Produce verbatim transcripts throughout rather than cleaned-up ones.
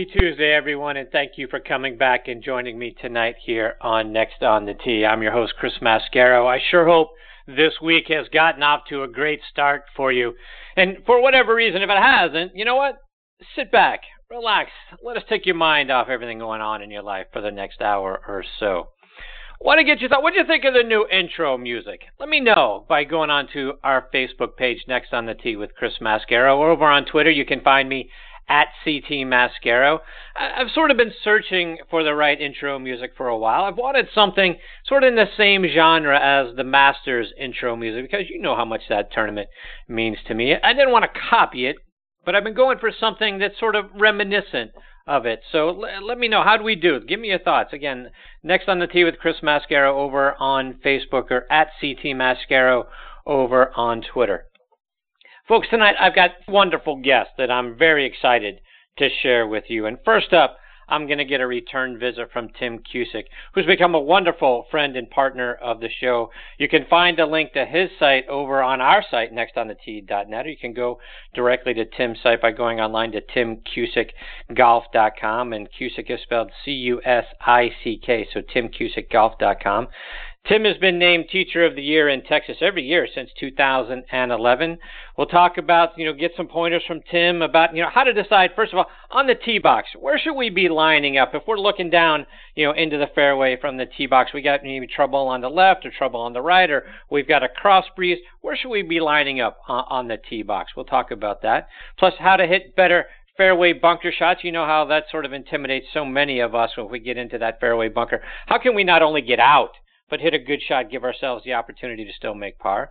Happy Tuesday, everyone, and thank you for coming back and joining me tonight here on Next on the Tee. I'm your host, Chris Mascaro. I sure hope this week has gotten off to a great start for you. And for whatever reason, if it hasn't, you know what? Sit back, relax, let us take your mind off everything going on in your life for the next hour or so. Want to get your thought? What do you think of the new intro music? Let me know by going on to our Facebook page, Next on the Tee with Chris Mascaro, or over on Twitter. You can find me at C T Mascaro. I've sort of been searching for the right intro music for a while. I've wanted something sort of in the same genre as the Masters intro music, because you know how much that tournament means to me. I didn't want to copy it, but I've been going for something that's sort of reminiscent of it. So l- let me know. How do we do? Give me your thoughts. Again, Next on the Tee with Chris Mascaro over on Facebook, or at C T Mascaro over on Twitter. Folks, tonight I've got wonderful guests that I'm very excited to share with you. And first up, I'm going to get a return visit from Tim Cusick, who's become a wonderful friend and partner of the show. You can find a link to his site over on our site, next on the tee dot net, or you can go directly to Tim's site by going online to tim cusick golf dot com, and Cusick is spelled C U S I C K, so tim cusick golf dot com. Tim has been named Teacher of the Year in Texas every year since two thousand eleven. We'll talk about, you know, get some pointers from Tim about, you know, how to decide, first of all, on the tee box, where should we be lining up? If we're looking down, you know, into the fairway from the tee box, we got maybe trouble on the left or trouble on the right, or we've got a cross breeze. Where should we be lining up on the tee box? We'll talk about that. Plus, how to hit better fairway bunker shots. You know how that sort of intimidates so many of us when we get into that fairway bunker. How can we not only get out, but hit a good shot, give ourselves the opportunity to still make par?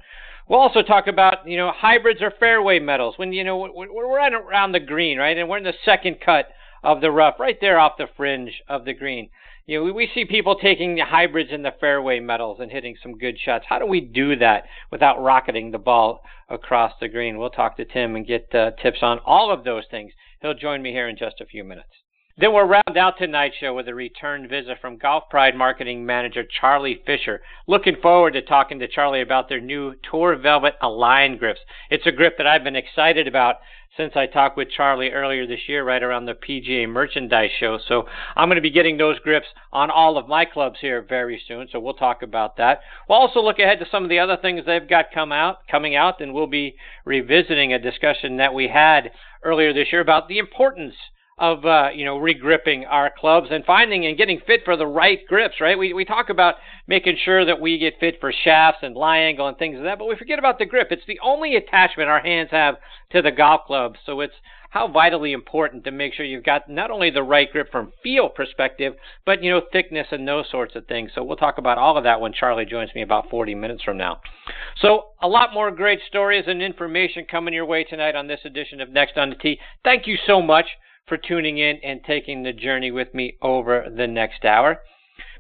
We'll also talk about, you know, hybrids or fairway metals. When, you know, we're right around the green, right, and we're in the second cut of the rough, right there off the fringe of the green. You know, we see people taking the hybrids and the fairway metals and hitting some good shots. How do we do that without rocketing the ball across the green? We'll talk to Tim and get uh, tips on all of those things. He'll join me here in just a few minutes. Then we'll round out tonight's show with a return visit from Golf Pride marketing manager Charlie Fisher. Looking forward to talking to Charlie about their new Tour Velvet Align grips. It's a grip that I've been excited about since I talked with Charlie earlier this year right around the P G A Merchandise Show. So I'm going to be getting those grips on all of my clubs here very soon, so we'll talk about that. We'll also look ahead to some of the other things they've got come out, coming out, and we'll be revisiting a discussion that we had earlier this year about the importance of, uh, you know, regripping our clubs and finding and getting fit for the right grips, right? We we talk about making sure that we get fit for shafts and lie angle and things like that, but we forget about the grip. It's the only attachment our hands have to the golf club, so it's how vitally important to make sure you've got not only the right grip from feel perspective, but, you know, thickness and those sorts of things. So we'll talk about all of that when Charlie joins me about forty minutes from now. So a lot more great stories and information coming your way tonight on this edition of Next on the Tee. Thank you so much for tuning in and taking the journey with me over the next hour.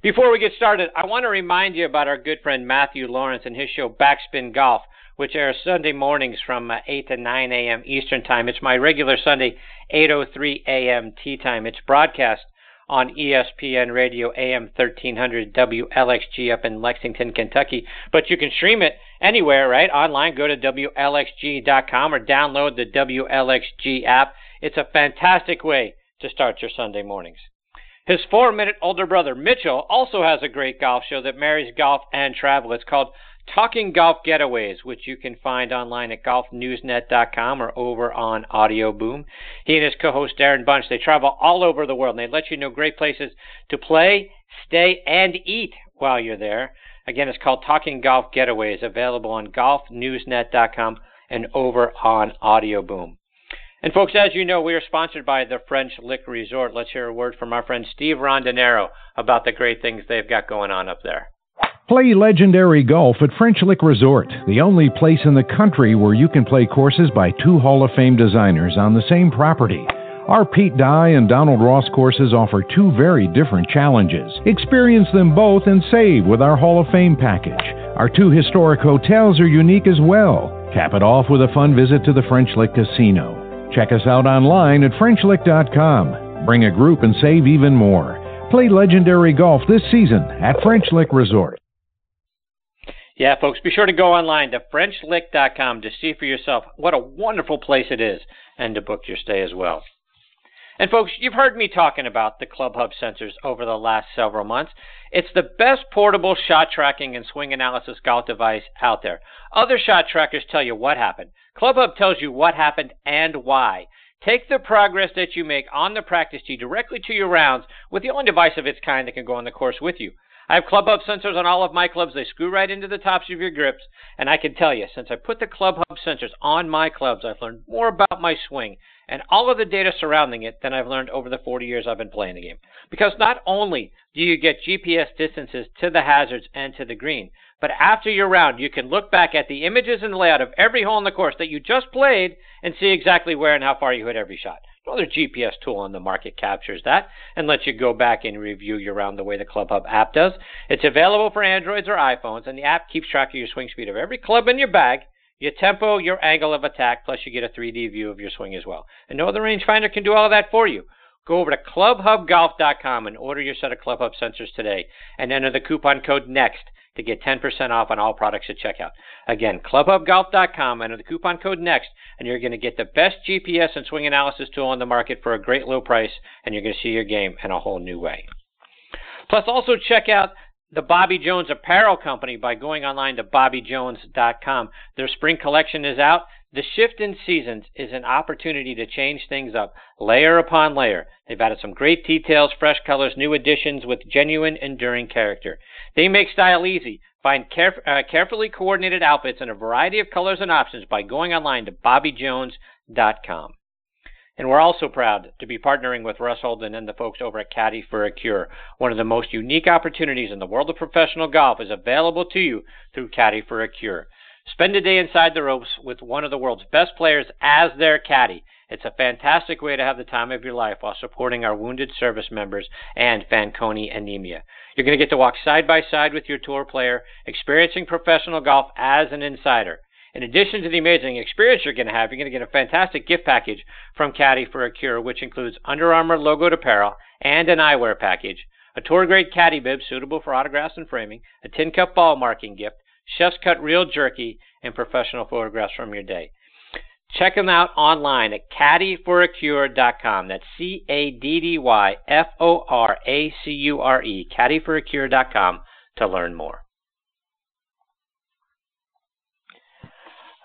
Before we get started, I want to remind you about our good friend Matthew Lawrence and his show Backspin Golf, which airs Sunday mornings from eight to nine a.m. Eastern Time. It's my regular Sunday eight oh three a.m. tee time. It's broadcast on E S P N Radio A M thirteen hundred W L X G up in Lexington, Kentucky. But you can stream it anywhere, right? Online, go to W L X G dot com or download the W L X G app. It's a fantastic way to start your Sunday mornings. His four-minute older brother, Mitchell, also has a great golf show that marries golf and travel. It's called Talking Golf Getaways, which you can find online at golf news net dot com or over on Audio Boom. He and his co-host, Darren Bunch, they travel all over the world, and they let you know great places to play, stay, and eat while you're there. Again, it's called Talking Golf Getaways, available on golf news net dot com and over on Audio Boom. And folks, as you know, we are sponsored by the French Lick Resort. Let's hear a word from our friend Steve Rondinero about the great things they've got going on up there. Play legendary golf at French Lick Resort, the only place in the country where you can play courses by two Hall of Fame designers on the same property. Our Pete Dye and Donald Ross courses offer two very different challenges. Experience them both and save with our Hall of Fame package. Our two historic hotels are unique as well. Cap it off with a fun visit to the French Lick Casino. Check us out online at french lick dot com. Bring a group and save even more. Play legendary golf this season at French Lick Resort. Yeah, folks, be sure to go online to french lick dot com to see for yourself what a wonderful place it is and to book your stay as well. And folks, you've heard me talking about the Club Hub sensors over the last several months. It's the best portable shot tracking and swing analysis golf device out there. Other shot trackers tell you what happened. Club Hub tells you what happened and why. Take the progress that you make on the practice tee directly to your rounds with the only device of its kind that can go on the course with you. I have Club Hub sensors on all of my clubs. They screw right into the tops of your grips. And I can tell you, since I put the Club Hub sensors on my clubs, I've learned more about my swing and all of the data surrounding it than I've learned over the forty years I've been playing the game. Because not only do you get G P S distances to the hazards and to the green, but after your round, you can look back at the images and the layout of every hole in the course that you just played and see exactly where and how far you hit every shot. No other G P S tool on the market captures that and lets you go back and review your round the way the Club Hub app does. It's available for Androids or iPhones, and the app keeps track of your swing speed of every club in your bag, your tempo, your angle of attack, plus you get a three D view of your swing as well. And no other rangefinder can do all of that for you. Go over to club hub golf dot com and order your set of Club Hub sensors today and enter the coupon code NEXT to get ten percent off on all products at checkout. Again, club hub golf dot com, enter the coupon code NEXT, and you're going to get the best G P S and swing analysis tool on the market for a great low price, and you're going to see your game in a whole new way. Plus, also check out the Bobby Jones Apparel Company by going online to bobby jones dot com. Their spring collection is out. The shift in seasons is an opportunity to change things up, layer upon layer. They've added some great details, fresh colors, new additions with genuine, enduring character. They make style easy. Find caref- uh, carefully coordinated outfits in a variety of colors and options by going online to bobby jones dot com. And we're also proud to be partnering with Russ Holden and the folks over at Caddy for a Cure. One of the most unique opportunities in the world of professional golf is available to you through Caddy for a Cure. Spend a day inside the ropes with one of the world's best players as their caddy. It's a fantastic way to have the time of your life while supporting our wounded service members and Fanconi anemia. You're going to get to walk side by side with your tour player, experiencing professional golf as an insider. In addition to the amazing experience you're going to have, you're going to get a fantastic gift package from Caddy for a Cure, which includes Under Armour logoed apparel and an eyewear package, a tour-grade caddy bib suitable for autographs and framing, a Tin Cup ball marking gift, Chef's Cut Real Jerky, and professional photographs from your day. Check them out online at caddy for a cure dot com. That's C A D D Y F O R A C U R E, caddy for a cure dot com to learn more.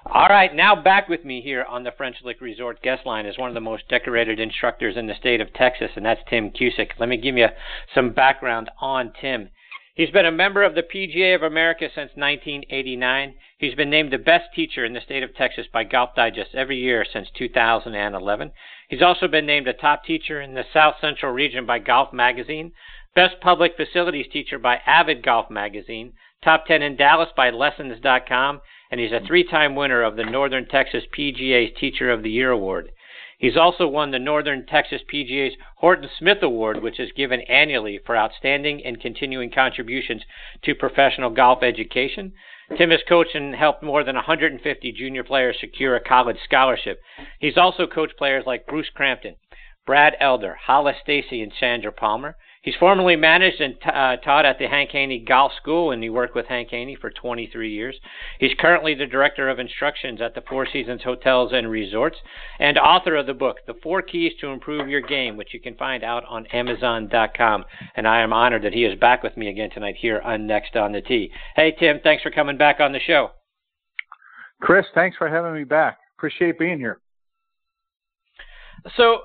All right, now back with me here on the French Lick Resort guest line is one of the most decorated instructors in the state of Texas, and that's Tim Cusick. Let me give you some background on Tim. He's been a member of the P G A of America since nineteen eighty-nine. He's been named the best teacher in the state of Texas by Golf Digest every year since two thousand eleven. He's also been named a top teacher in the South Central region by Golf Magazine, best public facilities teacher by Avid Golf Magazine, top ten in Dallas by lessons dot com, and he's a three-time winner of the Northern Texas P G A's Teacher of the Year Award. He's also won the Northern Texas P G A's Horton Smith Award, which is given annually for outstanding and continuing contributions to professional golf education. Tim has coached and helped more than one hundred fifty junior players secure a college scholarship. He's also coached players like Bruce Crampton, Brad Elder, Hollis Stacy, and Sandra Palmer. He's formerly managed and t- uh, taught at the Hank Haney Golf School, and he worked with Hank Haney for twenty-three years. He's currently the Director of Instructions at the Four Seasons Hotels and Resorts and author of the book, The Four Keys to Improve Your Game, which you can find out on amazon dot com. And I am honored that he is back with me again tonight here on Next on the Tee. Hey, Tim, thanks for coming back on the show. Chris, thanks for having me back. Appreciate being here. So,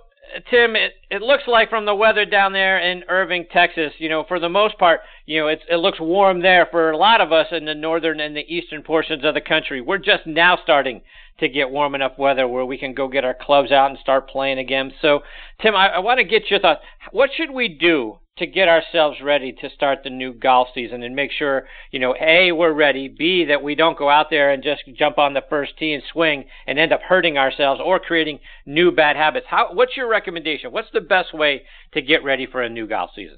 Tim, it, it looks like from the weather down there in Irving, Texas, you know, for the most part, you know, it's, it looks warm there for a lot of us in the northern and the eastern portions of the country. We're just now starting to get warm enough weather where we can go get our clubs out and start playing again. So, Tim, I, I want to get your thoughts. What should we do to get ourselves ready to start the new golf season and make sure, you know, A, we're ready, B, that we don't go out there and just jump on the first tee and swing and end up hurting ourselves or creating new bad habits? How? What's your recommendation? What's the best way to get ready for a new golf season?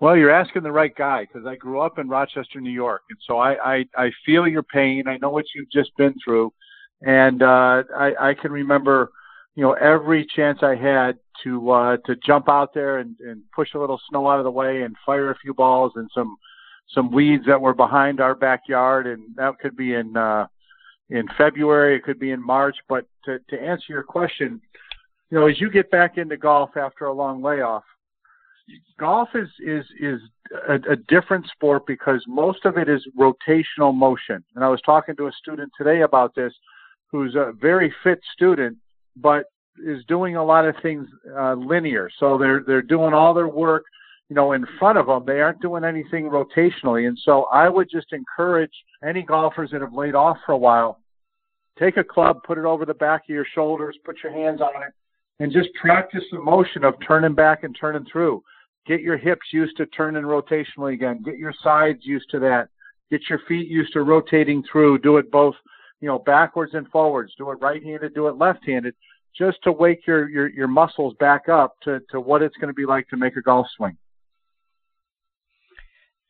Well, you're asking the right guy because I grew up in Rochester, New York, and so I, I, I feel your pain. I know what you've just been through, and uh, I, I can remember, you know, every chance I had to uh, to jump out there and, and push a little snow out of the way and fire a few balls and some some weeds that were behind our backyard, and that could be in uh, in February, it could be in March. But to, to answer your question, you know, as you get back into golf after a long layoff, golf is is is a, a different sport because most of it is rotational motion. And I was talking to a student today about this, who's a very fit student, but is doing a lot of things uh, linear. So they're they're doing all their work, you know, in front of them. They aren't doing anything rotationally. And so I would just encourage any golfers that have laid off for a while, take a club, put it over the back of your shoulders, put your hands on it, and just practice the motion of turning back and turning through. Get your hips used to turning rotationally again. Get your sides used to that. Get your feet used to rotating through. Do it both, you know, backwards and forwards. Do it right-handed, do it left-handed, just to wake your, your, your muscles back up to, to what it's going to be like to make a golf swing.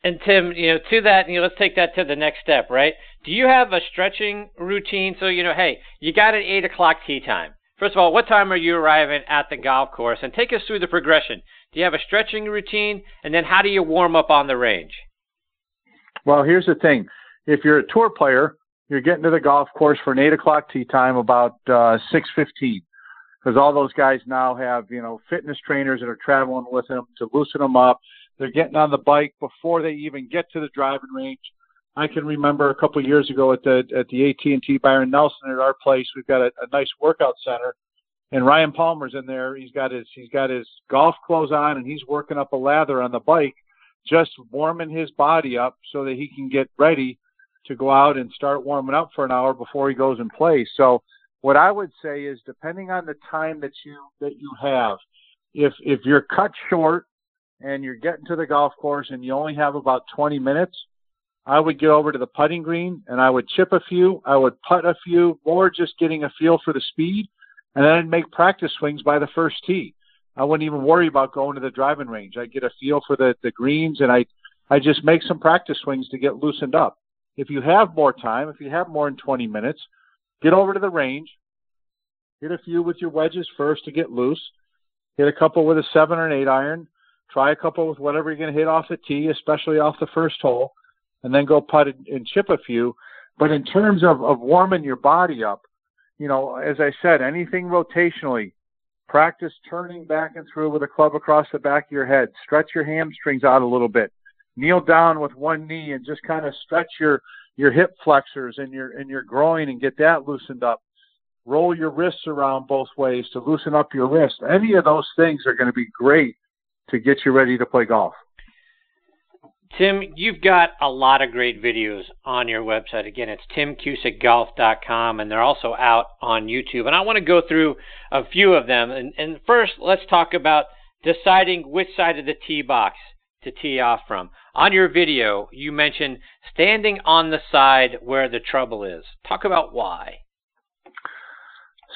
And Tim, you know, to that, you know, let's take that to the next step, right? Do you have a stretching routine? So, you know, hey, you got an eight o'clock tee time. First of all, what time are you arriving at the golf course? And take us through the progression. Do you have a stretching routine? And then how do you warm up on the range? Well, here's the thing. If you're a tour player, you're getting to the golf course for an eight o'clock tee time about uh, six fifteen. Because all those guys now have, you know, fitness trainers that are traveling with them to loosen them up. They're getting on the bike before they even get to the driving range. I can remember a couple of years ago at the at the A T and T Byron Nelson at our place. We've got a, a nice workout center, and Ryan Palmer's in there. He's got his he's got his golf clothes on, and he's working up a lather on the bike, just warming his body up so that he can get ready to go out and start warming up for an hour before he goes and plays. So what I would say is, depending on the time that you that you have, if if you're cut short and you're getting to the golf course and you only have about twenty minutes, I would get over to the putting green and I would chip a few, I would putt a few, or just getting a feel for the speed, and then I'd make practice swings by the first tee. I wouldn't even worry about going to the driving range. I'd get a feel for the, the greens, and I I just make some practice swings to get loosened up. If you have more time, if you have more than twenty minutes, get over to the range, hit a few with your wedges first to get loose, hit a couple with a seven or an eight iron, try a couple with whatever you're going to hit off the tee, especially off the first hole, and then go putt and chip a few. But in terms of, of warming your body up, you know, as I said, anything rotationally, practice turning back and through with a club across the back of your head. Stretch your hamstrings out a little bit. Kneel down with one knee and just kind of stretch your, your hip flexors and your, and your groin and get that loosened up. Roll your wrists around both ways to loosen up your wrist. Any of those things are going to be great to get you ready to play golf. Tim, you've got a lot of great videos on your website. Again, it's tim cusick golf dot com, and they're also out on YouTube. And I want to go through a few of them. And, and first, let's talk about deciding which side of the tee box to tee off from. On your video, you mentioned standing on the side where the trouble is. Talk about why.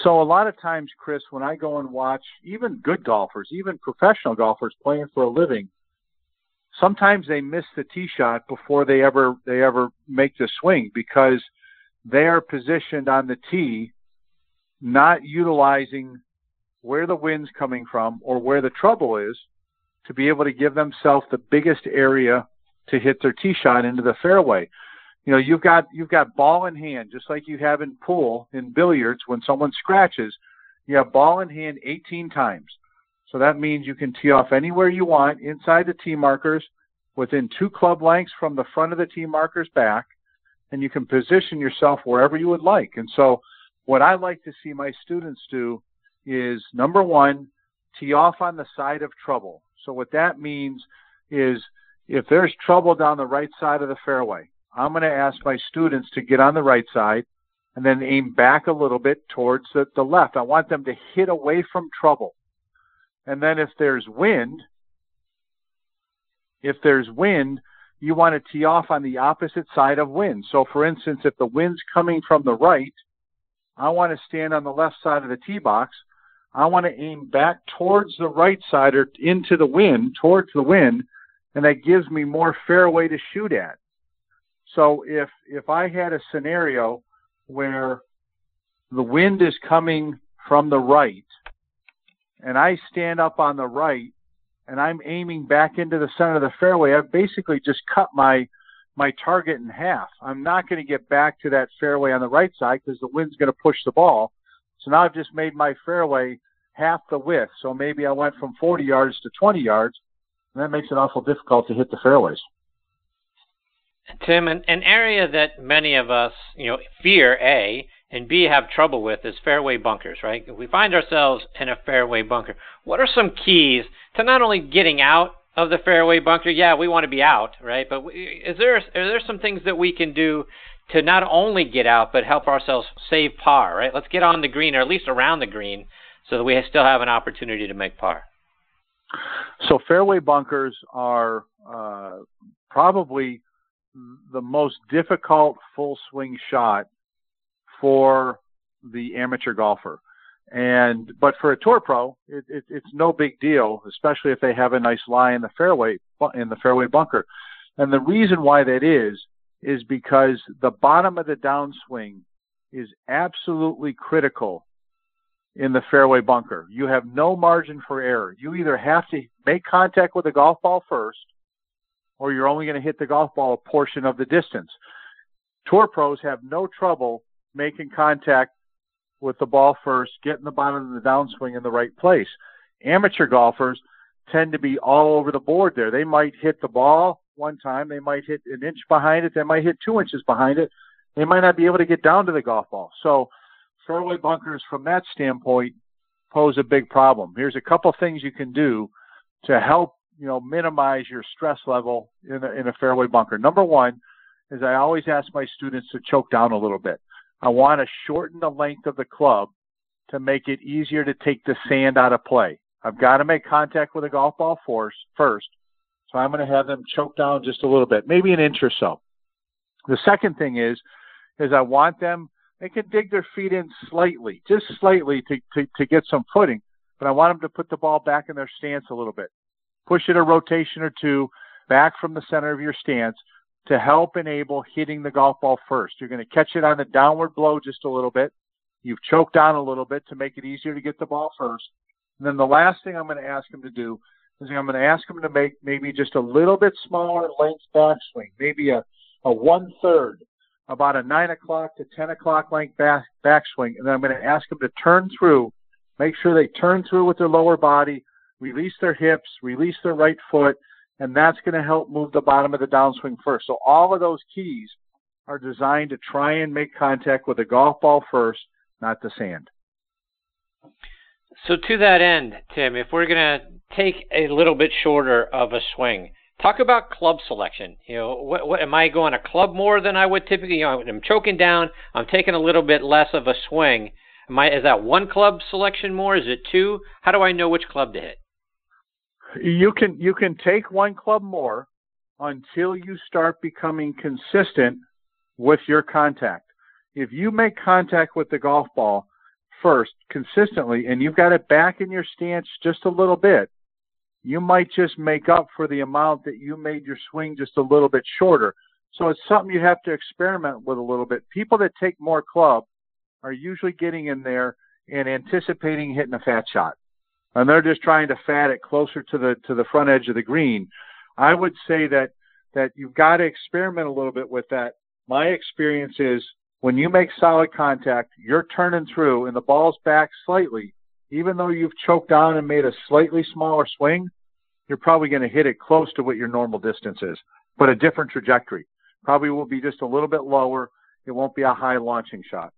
So a lot of times, Chris, when I go and watch even good golfers, even professional golfers playing for a living, sometimes they miss the tee shot before they ever they ever make the swing because they are positioned on the tee, not utilizing where the wind's coming from or where the trouble is to be able to give themselves the biggest area to hit their tee shot into the fairway. You know, you've got you've got ball in hand, just like you have in pool, in billiards, when someone scratches, you have ball in hand eighteen times. So that means you can tee off anywhere you want, inside the tee markers, within two club lengths from the front of the tee markers back, and you can position yourself wherever you would like. And so what I like to see my students do is, number one, tee off on the side of trouble. So what that means is if there's trouble down the right side of the fairway, I'm going to ask my students to get on the right side and then aim back a little bit towards the, the left. I want them to hit away from trouble. And then if there's wind, if there's wind, you want to tee off on the opposite side of wind. So, for instance, if the wind's coming from the right, I want to stand on the left side of the tee box. I want to aim back towards the right side or into the wind, towards the wind, and that gives me more fairway to shoot at. So if if I had a scenario where the wind is coming from the right, and I stand up on the right, and I'm aiming back into the center of the fairway, I've basically just cut my my target in half. I'm not going to get back to that fairway on the right side because the wind's going to push the ball. So now I've just made my fairway half the width. So maybe I went from forty yards to twenty yards, and that makes it awful difficult to hit the fairways. Tim, an, an area that many of us, you know, fear, A, and B, have trouble with is fairway bunkers, right? If we find ourselves in a fairway bunker, what are some keys to not only getting out of the fairway bunker? Yeah, we want to be out, right? But is there, are there some things that we can do to not only get out but help ourselves save par, right? Let's get on the green or at least around the green so that we still have an opportunity to make par. So fairway bunkers are uh, probably the most difficult full swing shot for the amateur golfer. And but for a tour pro, it, it, it's no big deal, especially if they have a nice lie in the fairway in the fairway bunker. And the reason why that is is because the bottom of the downswing is absolutely critical in the fairway bunker. You have no margin for error. You either have to make contact with the golf ball first, or you're only going to hit the golf ball a portion of the distance. Tour pros have no trouble making contact with the ball first, getting the bottom of the downswing in the right place. Amateur golfers tend to be all over the board there. They might hit the ball one time. They might hit an inch behind it. They might hit two inches behind it. They might not be able to get down to the golf ball. So fairway bunkers from that standpoint pose a big problem. Here's a couple things you can do to help, you know, minimize your stress level in a, in a fairway bunker. Number one is I always ask my students to choke down a little bit. I want to shorten the length of the club to make it easier to take the sand out of play. I've got to make contact with a golf ball force first, so I'm going to have them choke down just a little bit, maybe an inch or so. The second thing is, is I want them, they can dig their feet in slightly, just slightly to, to, to get some footing, but I want them to put the ball back in their stance a little bit. Push it a rotation or two back from the center of your stance to help enable hitting the golf ball first. You're going to catch it on a downward blow just a little bit. You've choked down a little bit to make it easier to get the ball first. And then the last thing I'm going to ask them to do is I'm going to ask them to make maybe just a little bit smaller length backswing, maybe a, a one-third, about a nine o'clock to ten o'clock length back, backswing. And then I'm going to ask them to turn through, make sure they turn through with their lower body, release their hips, release their right foot, and that's going to help move the bottom of the downswing first. So all of those keys are designed to try and make contact with the golf ball first, not the sand. So to that end, Tim, if we're going to take a little bit shorter of a swing, talk about club selection. You know, what, what am I going to club more than I would typically? You know, I'm choking down. I'm taking a little bit less of a swing. Am I, is that one club selection more? Is it two? How do I know which club to hit? You can you can take one club more until you start becoming consistent with your contact. If you make contact with the golf ball first consistently and you've got it back in your stance just a little bit, you might just make up for the amount that you made your swing just a little bit shorter. So it's something you have to experiment with a little bit. People that take more club are usually getting in there and anticipating hitting a fat shot, and they're just trying to fat it closer to the to the front edge of the green. I would say that that you've got to experiment a little bit with that. My experience is when you make solid contact, you're turning through and the ball's back slightly. Even though you've choked down and made a slightly smaller swing, you're probably going to hit it close to what your normal distance is, but a different trajectory. Probably will be just a little bit lower. It won't be a high launching shot.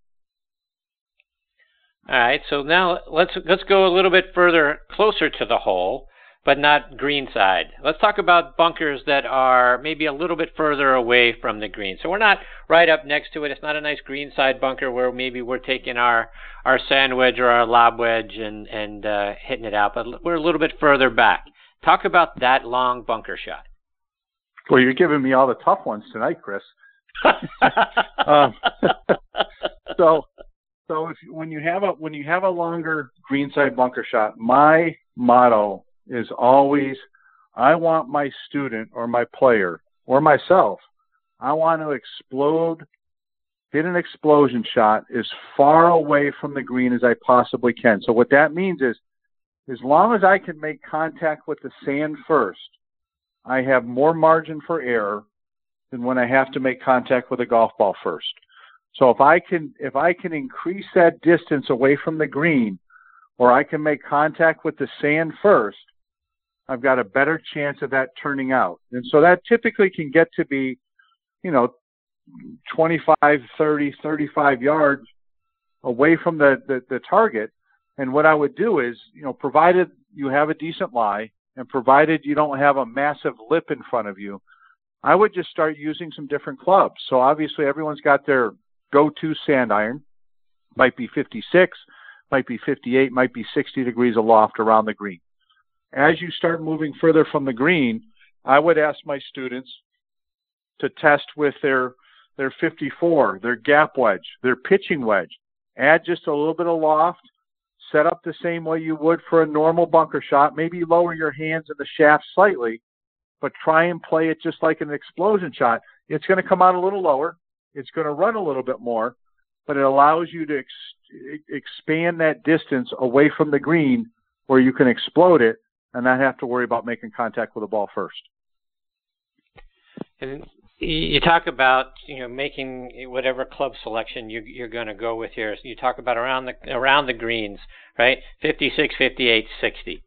All right, so now let's let's go a little bit further, closer to the hole, but not greenside. Let's talk about bunkers that are maybe a little bit further away from the green. So we're not right up next to it. It's not a nice greenside bunker where maybe we're taking our, our sand wedge or our lob wedge and, and uh, hitting it out, but we're a little bit further back. Talk about that long bunker shot. Well, you're giving me all the tough ones tonight, Chris. um, so... So if when you have a when you have a longer greenside bunker shot, my motto is always, I want my student or my player or myself, I want to explode, hit an explosion shot as far away from the green as I possibly can. So what that means is, as long as I can make contact with the sand first, I have more margin for error than when I have to make contact with a golf ball first. So if I can if I can increase that distance away from the green, or I can make contact with the sand first, I've got a better chance of that turning out. And so that typically can get to be, you know, twenty-five, thirty, thirty-five yards away from the, the, the target. And what I would do is, you know, provided you have a decent lie and provided you don't have a massive lip in front of you, I would just start using some different clubs. So obviously everyone's got their go-to sand iron. Might be fifty-six, might be fifty-eight, might be sixty degrees aloft around the green. As you start moving further from the green, I would ask my students to test with their their fifty-four, their gap wedge, their pitching wedge. Add just a little bit of loft. Set up the same way you would for a normal bunker shot. Maybe lower your hands in the shaft slightly, but try and play it just like an explosion shot. It's going to come out a little lower. It's going to run a little bit more, but it allows you to ex expand that distance away from the green where you can explode it and not have to worry about making contact with the ball first. And you talk about, you know, making whatever club selection you, you're going to go with here. You talk about around the around the greens, right? fifty-six, fifty-eight, sixty.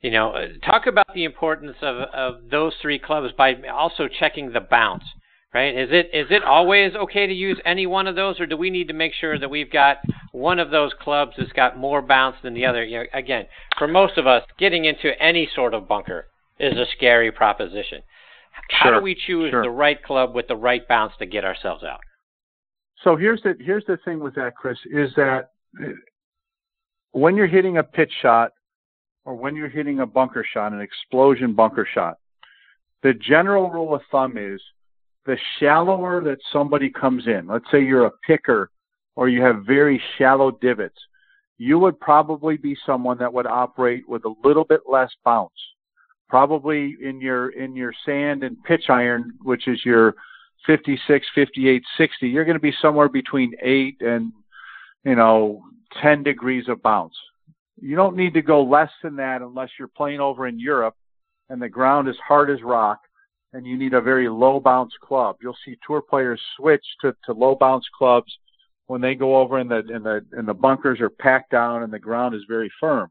You know, talk about the importance of of those three clubs by also checking the bounce, right? Is it is it always okay to use any one of those, or do we need to make sure that we've got one of those clubs that's got more bounce than the other? You know, again, for most of us, getting into any sort of bunker is a scary proposition. How sure, do we choose sure. the right club with the right bounce to get ourselves out? So here's the, here's the thing with that, Chris, is that when you're hitting a pitch shot or when you're hitting a bunker shot, an explosion bunker shot, the general rule of thumb is the shallower that somebody comes in, let's say you're a picker or you have very shallow divots, you would probably be someone that would operate with a little bit less bounce. Probably in your in your sand and pitch iron, which is your fifty-six, fifty-eight, sixty, you're going to be somewhere between eight and, you know, ten degrees of bounce. You don't need to go less than that unless you're playing over in Europe and the ground is hard as rock and you need a very low bounce club. You'll see tour players switch to, to low bounce clubs when they go over and the in the in the bunkers are packed down and the ground is very firm.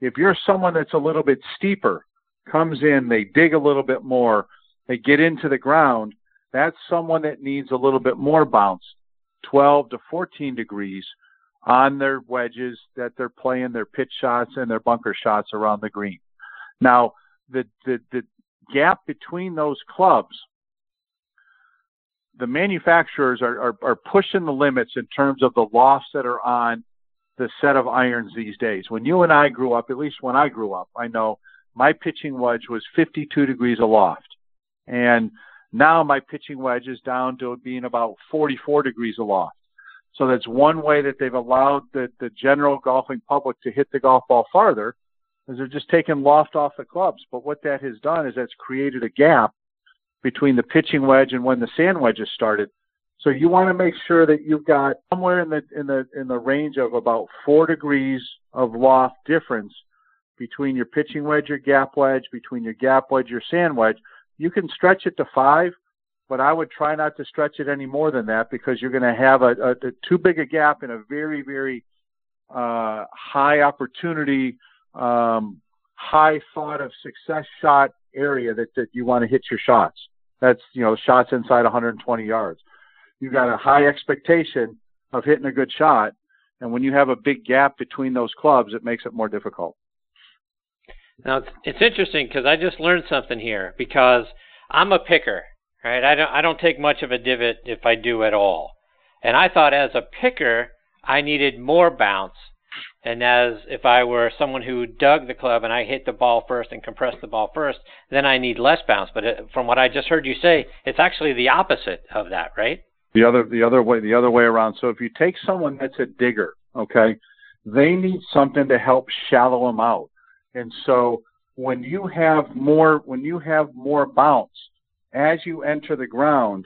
If you're someone that's a little bit steeper, comes in, they dig a little bit more, they get into the ground, that's someone that needs a little bit more bounce, twelve to fourteen degrees on their wedges that they're playing their pitch shots and their bunker shots around the green. Now, the, the, the gap between those clubs, the manufacturers are, are, are pushing the limits in terms of the lofts that are on the set of irons these days. When you and I grew up, at least when I grew up, I know my pitching wedge was fifty-two degrees aloft, and now my pitching wedge is down to being about forty-four degrees aloft. So that's one way that they've allowed the, the general golfing public to hit the golf ball farther, is they're just taking loft off the clubs. But what that has done is that's created a gap between the pitching wedge and when the sand wedge is started. So you want to make sure that you've got somewhere in the in the in the range of about four degrees of loft difference between your pitching wedge, your gap wedge, between your gap wedge, your sand wedge. You can stretch it to five, but I would try not to stretch it any more than that, because you're going to have a, a, a too big a gap in a very, very uh, high opportunity, um, high thought of success shot area that, that you want to hit your shots. That's, you know, shots inside one hundred twenty yards. You've got a high expectation of hitting a good shot, and when you have a big gap between those clubs, it makes it more difficult. Now, it's, it's interesting because I just learned something here, because I'm a picker, right? I don't, I don't take much of a divot if I do at all. And I thought as a picker, I needed more bounce. And as if I were someone who dug the club and I hit the ball first and compressed the ball first, then I need less bounce. But it, from what I just heard you say, it's actually the opposite of that, right? The other, the other way, the other way around. So if you take someone that's a digger, okay, they need something to help shallow them out. And so when you have more, when you have more bounce, as you enter the ground,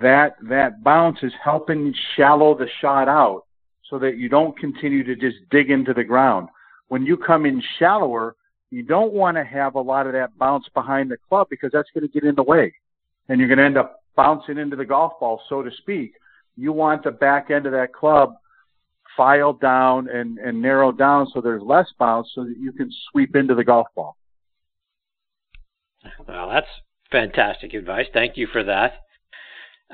that, that bounce is helping shallow the shot out so that you don't continue to just dig into the ground. When you come in shallower, you don't want to have a lot of that bounce behind the club, because that's going to get in the way and you're going to end up bouncing into the golf ball, so to speak. You want the back end of that club file down and, and narrow down so there's less bounce so that you can sweep into the golf ball. Well, that's fantastic advice. Thank you for that.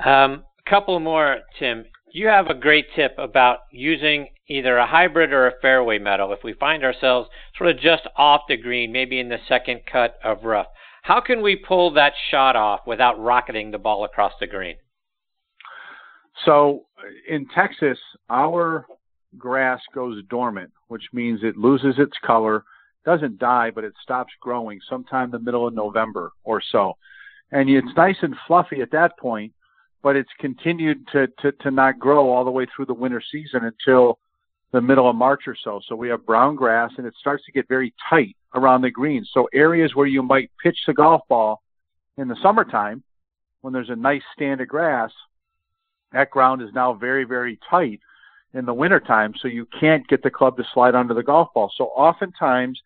Um, a couple more, Tim. You have a great tip about using either a hybrid or a fairway metal if we find ourselves sort of just off the green, maybe in the second cut of rough. How can we pull that shot off without rocketing the ball across the green? So in Texas, our grass goes dormant, which means it loses its color, doesn't die, but it stops growing sometime in the middle of November or so. And it's nice and fluffy at that point, but it's continued to, to, to not grow all the way through the winter season until the middle of March or so. So we have brown grass, and it starts to get very tight around the green. So areas where you might pitch the golf ball in the summertime when there's a nice stand of grass, that ground is now very, very tight in the wintertime, so you can't get the club to slide under the golf ball. So oftentimes,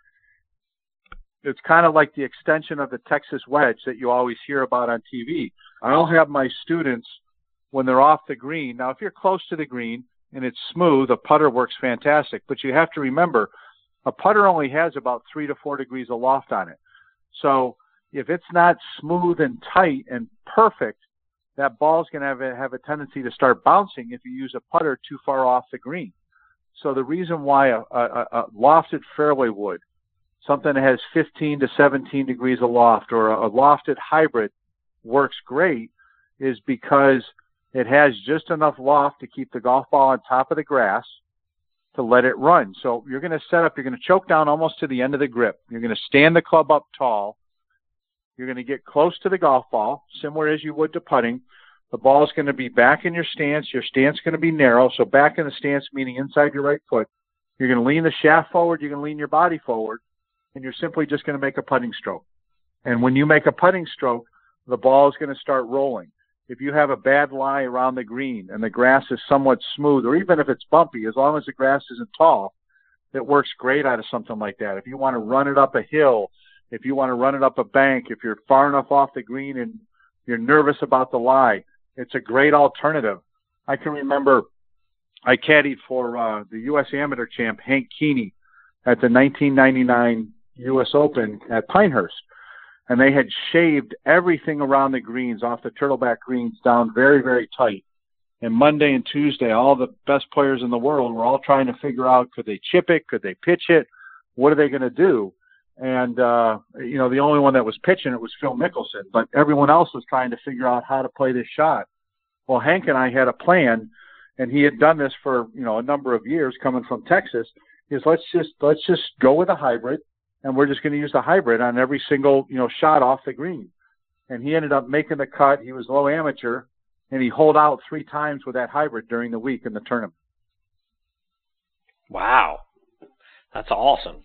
it's kind of like the extension of the Texas wedge that you always hear about on T V. I'll have my students, when they're off the green, now if you're close to the green and it's smooth, a putter works fantastic, but you have to remember, a putter only has about three to four degrees of loft on it. So if it's not smooth and tight and perfect, that ball's going to have a, have a tendency to start bouncing if you use a putter too far off the green. So the reason why a, a, a lofted fairway wood, something that has fifteen to seventeen degrees of loft, or a, a lofted hybrid works great is because it has just enough loft to keep the golf ball on top of the grass to let it run. So you're going to set up, you're going to choke down almost to the end of the grip. You're going to stand the club up tall. You're going to get close to the golf ball, similar as you would to putting. The ball is going to be back in your stance. Your stance is going to be narrow. So back in the stance, meaning inside your right foot. You're going to lean the shaft forward. You're going to lean your body forward. And you're simply just going to make a putting stroke. And when you make a putting stroke, the ball is going to start rolling. If you have a bad lie around the green and the grass is somewhat smooth, or even if it's bumpy, as long as the grass isn't tall, it works great out of something like that. If you want to run it up a hill, if you want to run it up a bank, if you're far enough off the green and you're nervous about the lie, it's a great alternative. I can remember I caddied for uh, the U S amateur champ, Hank Haney, at the nineteen ninety-nine U S Open at Pinehurst. And they had shaved everything around the greens, off the turtleback greens, down very, very tight. And Monday and Tuesday, all the best players in the world were all trying to figure out, could they chip it? Could they pitch it? What are they going to do? And, uh, you know, the only one that was pitching it was Phil Mickelson, but everyone else was trying to figure out how to play this shot. Well, Hank and I had a plan, and he had done this for, you know, a number of years coming from Texas, is let's just, let's just go with a hybrid, and we're just going to use the hybrid on every single, you know, shot off the green. And he ended up making the cut. He was low amateur, and he holed out three times with that hybrid during the week in the tournament. Wow. That's awesome.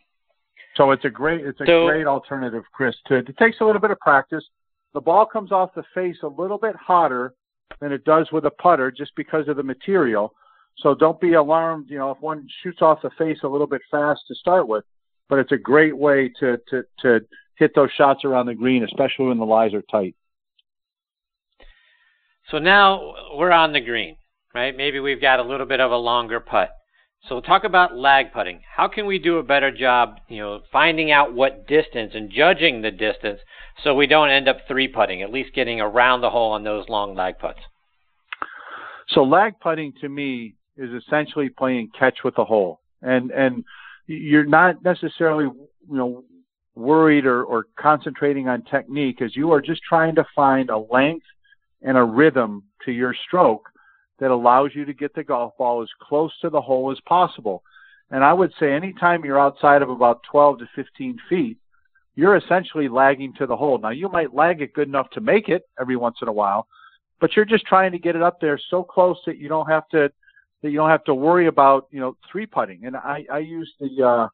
So it's a great it's a so, great alternative, Chris. To, it takes a little bit of practice. The ball comes off the face a little bit hotter than it does with a putter just because of the material. So don't be alarmed, you know, if one shoots off the face a little bit fast to start with. But it's a great way to to, to hit those shots around the green, especially when the lies are tight. So now we're on the green, right? Maybe we've got a little bit of a longer putt. So talk about lag putting. How can we do a better job, you know, finding out what distance and judging the distance so we don't end up three putting, at least getting around the hole on those long lag putts? So lag putting to me is essentially playing catch with the hole. And and you're not necessarily, you know, worried or, or concentrating on technique as you are just trying to find a length and a rhythm to your stroke that allows you to get the golf ball as close to the hole as possible. And I would say anytime you're outside of about twelve to fifteen feet, you're essentially lagging to the hole. Now, you might lag it good enough to make it every once in a while, but you're just trying to get it up there so close that you don't have to that you don't have to worry about, you know, three putting. And I, I use the, uh,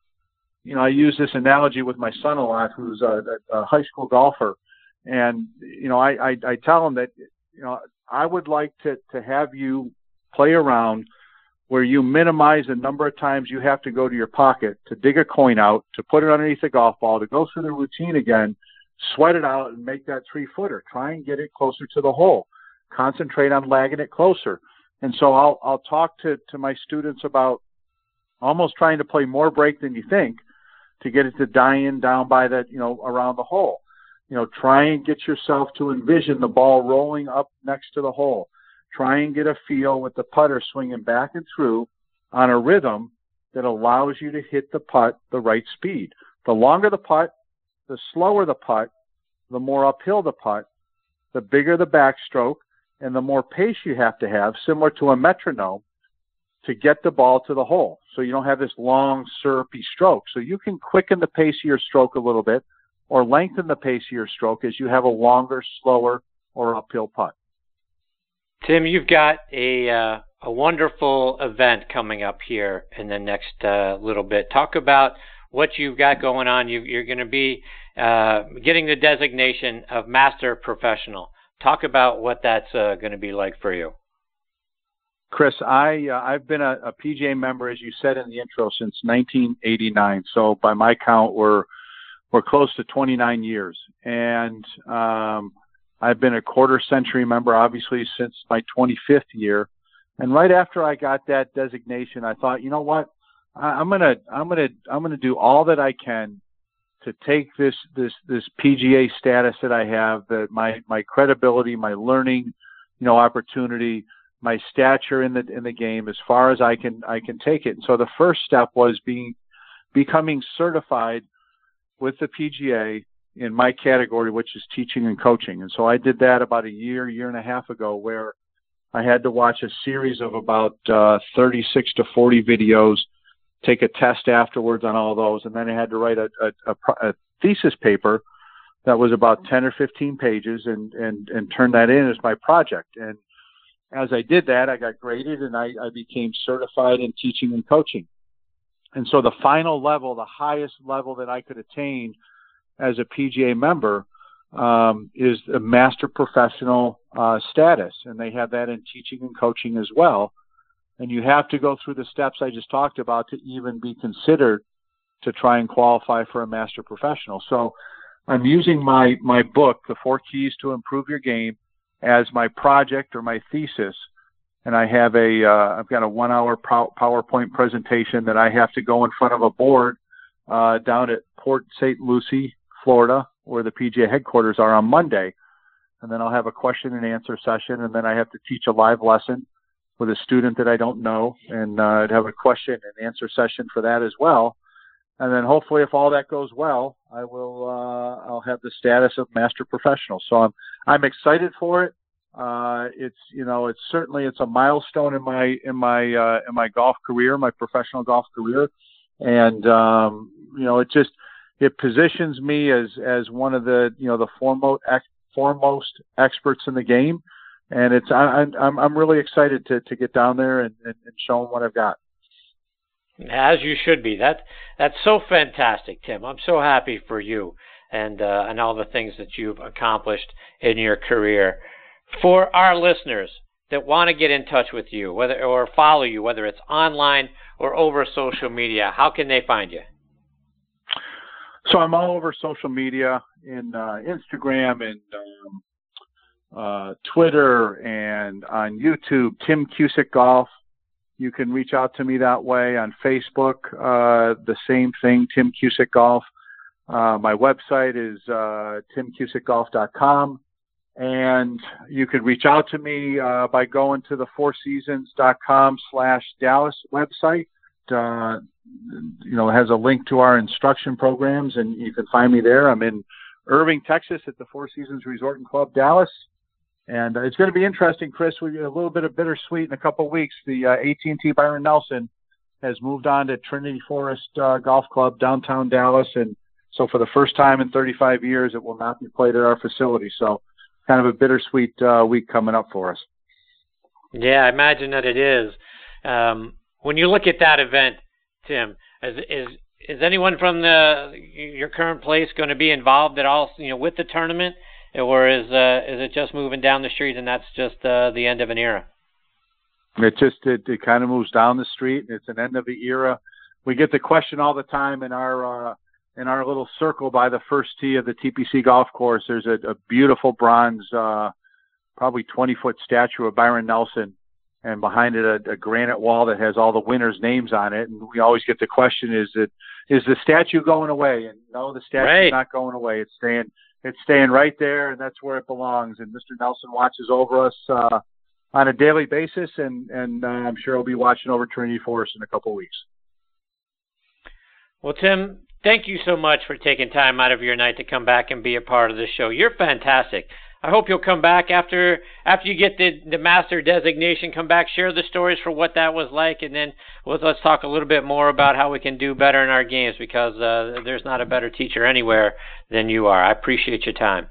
you know, I use this analogy with my son a lot, who's a, a high school golfer. And, you know, I, I, I tell him that, you know, I would like to, to have you play around where you minimize the number of times you have to go to your pocket to dig a coin out, to put it underneath the golf ball, to go through the routine again, sweat it out and make that three-footer. Try and get it closer to the hole. Concentrate on lagging it closer. And so I'll I'll talk to, to my students about almost trying to play more break than you think to get it to die in down by that, you know, around the hole. You know, try and get yourself to envision the ball rolling up next to the hole. Try and get a feel with the putter swinging back and through on a rhythm that allows you to hit the putt the right speed. The longer the putt, the slower the putt, the more uphill the putt, the bigger the backstroke, and the more pace you have to have, similar to a metronome, to get the ball to the hole. So you don't have this long, syrupy stroke. So you can quicken the pace of your stroke a little bit or lengthen the pace of your stroke as you have a longer, slower, or uphill putt. Tim, you've got a uh, a wonderful event coming up here in the next uh, little bit. Talk about what you've got going on. You, you're going to be uh, getting the designation of Master Professional. Talk about what that's uh, going to be like for you. Chris, I, uh, I've been a, a P G A member, as you said in the intro, since nineteen eighty-nine. So by my count, we're, we're close to twenty-nine years. And um, I've been a quarter century member, obviously, since my twenty-fifth year. And right after I got that designation, I thought, you know what? I, I'm going to, I'm going to, I'm going to do all that I can to take this, this, this P G A status that I have, that my, my credibility, my learning, you know, opportunity, my stature in the in the game as far as I can I can take it. And so the first step was being becoming certified with the P G A in my category, which is teaching and coaching. And so I did that about a year, year and a half ago, where I had to watch a series of about uh, thirty-six to forty videos, take a test afterwards on all those, and then I had to write a, a, a thesis paper that was about ten or fifteen pages and, and, and turn that in as my project. And as I did that, I got graded and I, I became certified in teaching and coaching. And so the final level, the highest level that I could attain as a P G A member, um, is a master professional uh, status. And they have that in teaching and coaching as well. And you have to go through the steps I just talked about to even be considered to try and qualify for a master professional. So I'm using my, my book, The Four Keys to Improve Your Game, as my project or my thesis, and I have a, uh, I've got a one-hour PowerPoint presentation that I have to go in front of a board uh, down at Port Saint Lucie, Florida, where the P G A headquarters are, on Monday, and then I'll have a question and answer session, and then I have to teach a live lesson with a student that I don't know, and uh, I'd have a question and answer session for that as well, and then hopefully, if all that goes well, I will. Uh, I'll have the status of master professional. So I'm I'm excited for it. Uh, it's you know it's certainly it's a milestone in my in my uh, in my golf career, my professional golf career, and um, you know it just it positions me as as one of the you know the foremost ex- foremost experts in the game, and it's I, I'm I'm really excited to to get down there and, and, and show them what I've got. As you should be. That that's so fantastic, Tim. I'm so happy for you and uh, and all the things that you've accomplished in your career. For our listeners that want to get in touch with you, whether or follow you, whether it's online or over social media, how can they find you? So I'm all over social media, in uh, Instagram and um, uh, Twitter and on YouTube, Tim Cusick Golf. You can reach out to me that way. On Facebook, uh, the same thing, Tim Cusick Golf. Uh, my website is uh, tim cusick golf dot com. And you can reach out to me uh, by going to the four seasons dot com slash Dallas website. Uh, you know, it has a link to our instruction programs, and you can find me there. I'm in Irving, Texas at the Four Seasons Resort and Club, Dallas. And it's going to be interesting, Chris. We get a little bit of bittersweet in a couple of weeks. The uh, A T and T Byron Nelson has moved on to Trinity Forest uh, Golf Club, downtown Dallas. And so for the first time in thirty-five years, it will not be played at our facility. So kind of a bittersweet uh, week coming up for us. Yeah, I imagine that it is. Um, when you look at that event, Tim, is, is is anyone from the your current place going to be involved at all, you know, with the tournament? Or is uh, is it just moving down the street and that's just uh, the end of an era? It just it, it kind of moves down the street and it's an end of the era. We get the question all the time in our uh, in our little circle by the first tee of the T P C golf course. There's a, a beautiful bronze, uh, probably twenty foot statue of Byron Nelson and behind it a, a granite wall that has all the winners' names on it. And we always get the question, is it is the statue going away? And no, the statue's right. not going away. It's staying it's staying right there, and that's where it belongs. And Mister Nelson watches over us uh, on a daily basis, and, and uh, I'm sure he'll be watching over Trinity for us in a couple of weeks. Well, Tim, thank you so much for taking time out of your night to come back and be a part of the show. You're fantastic. I hope you'll come back after after you get the, the master designation. Come back, share the stories for what that was like, and then let's, let's talk a little bit more about how we can do better in our games, because uh, there's not a better teacher anywhere than you are. I appreciate your time.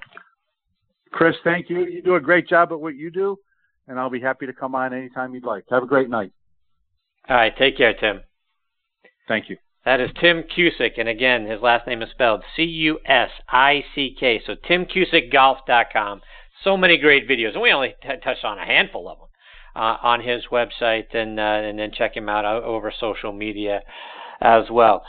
Chris, thank you. You do a great job at what you do, and I'll be happy to come on anytime you'd like. Have a great night. All right. Take care, Tim. Thank you. That is Tim Cusick, and again, his last name is spelled C U S I C K, so tim cusick golf dot com. So many great videos, and we only t- touched on a handful of them uh, on his website, and, uh, and then check him out over social media as well.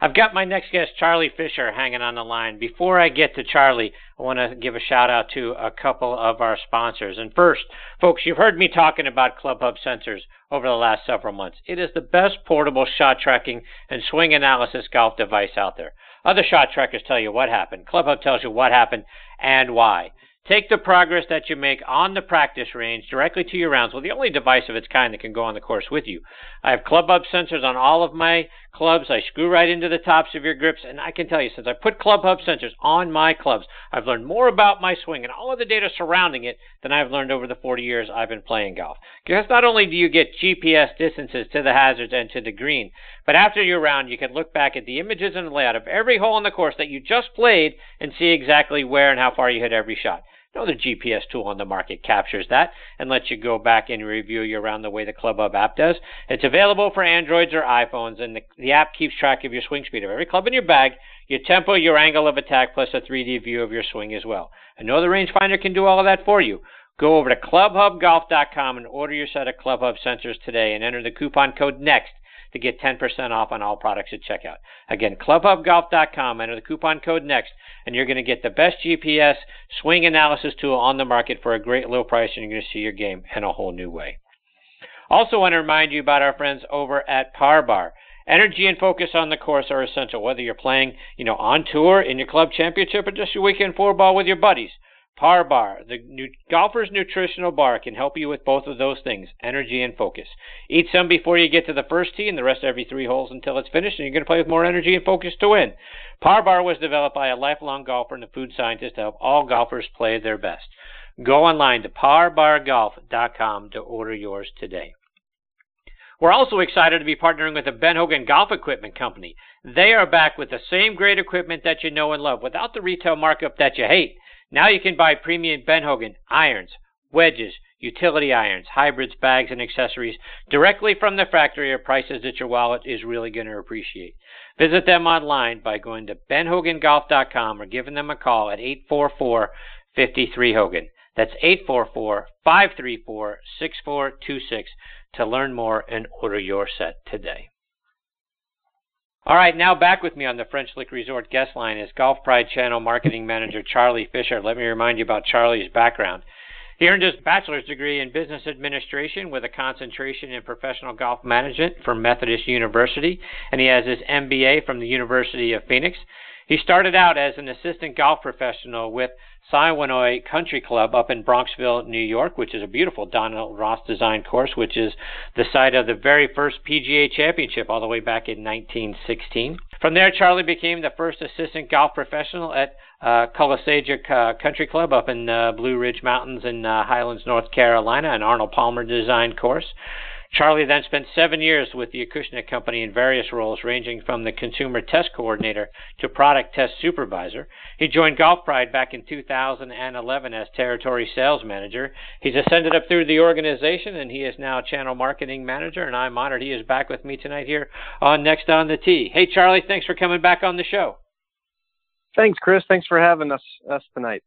I've got my next guest, Charlie Fisher, hanging on the line. Before I get to Charlie, I want to give a shout-out to a couple of our sponsors. And first, folks, you've heard me talking about Club Hub sensors over the last several months. It is the best portable shot tracking and swing analysis golf device out there. Other shot trackers tell you what happened. Club Hub tells you what happened and why. Take the progress that you make on the practice range directly to your rounds with the only device of its kind that can go on the course with you. I have Club Hub sensors on all of my clubs. I screw right into the tops of your grips, and I can tell you, since I put Club Hub sensors on my clubs, I've learned more about my swing and all of the data surrounding it than I've learned over the forty years I've been playing golf. Because not only do you get G P S distances to the hazards and to the green, but after your round, you can look back at the images and layout of every hole in the course that you just played and see exactly where and how far you hit every shot. No other G P S tool on the market captures that and lets you go back and review your round the way the Club Hub app does. It's available for Androids or iPhones, and the, the app keeps track of your swing speed of every club in your bag, your tempo, your angle of attack, plus a three D view of your swing as well. And no other rangefinder can do all of that for you. Go over to club hub golf dot com and order your set of Club Hub sensors today and enter the coupon code NEXT to get ten percent off on all products at checkout. Again, club hub golf dot com, enter the coupon code NEXT, and you're going to get the best G P S swing analysis tool on the market for a great low price, and you're going to see your game in a whole new way. Also want to remind you about our friends over at Par Bar. Energy and focus on the course are essential, whether you're playing, you know, on tour, in your club championship, or just your weekend four ball with your buddies. Par Bar, the new golfer's nutritional bar, can help you with both of those things, energy and focus. Eat some before you get to the first tee and the rest every three holes until it's finished, and you're going to play with more energy and focus to win. Par Bar was developed by a lifelong golfer and a food scientist to help all golfers play their best. Go online to par bar golf dot com to order yours today. We're also excited to be partnering with the Ben Hogan Golf Equipment Company. They are back with the same great equipment that you know and love without the retail markup that you hate. Now you can buy premium Ben Hogan irons, wedges, utility irons, hybrids, bags, and accessories directly from the factory at prices that your wallet is really going to appreciate. Visit them online by going to ben hogan golf dot com or giving them a call at eight four four, five three, Hogan. That's eight four four, five three four, six four two six to learn more and order your set today. All right, now back with me on the French Lick Resort guest line is Golf Pride Channel Marketing Manager Charlie Fisher. Let me remind you about Charlie's background. He earned his bachelor's degree in business administration with a concentration in professional golf management from Methodist University, and he has his M B A from the University of Phoenix. He started out as an assistant golf professional with Siwanoi Country Club up in Bronxville, New York, which is a beautiful Donald Ross design course, which is the site of the very first P G A Championship all the way back in nineteen sixteen. From there, Charlie became the first assistant golf professional at uh, Kulasega uh, Country Club up in uh, Blue Ridge Mountains in uh, Highlands, North Carolina, an Arnold Palmer design course. Charlie then spent seven years with the Acushnet Company in various roles, ranging from the consumer test coordinator to product test supervisor. He joined Golf Pride back in two thousand eleven as territory sales manager. He's ascended up through the organization, and he is now channel marketing manager, and I'm honored he is back with me tonight here on Next on the Tee. Hey, Charlie, thanks for coming back on the show. Thanks, Chris. Thanks for having us, us tonight.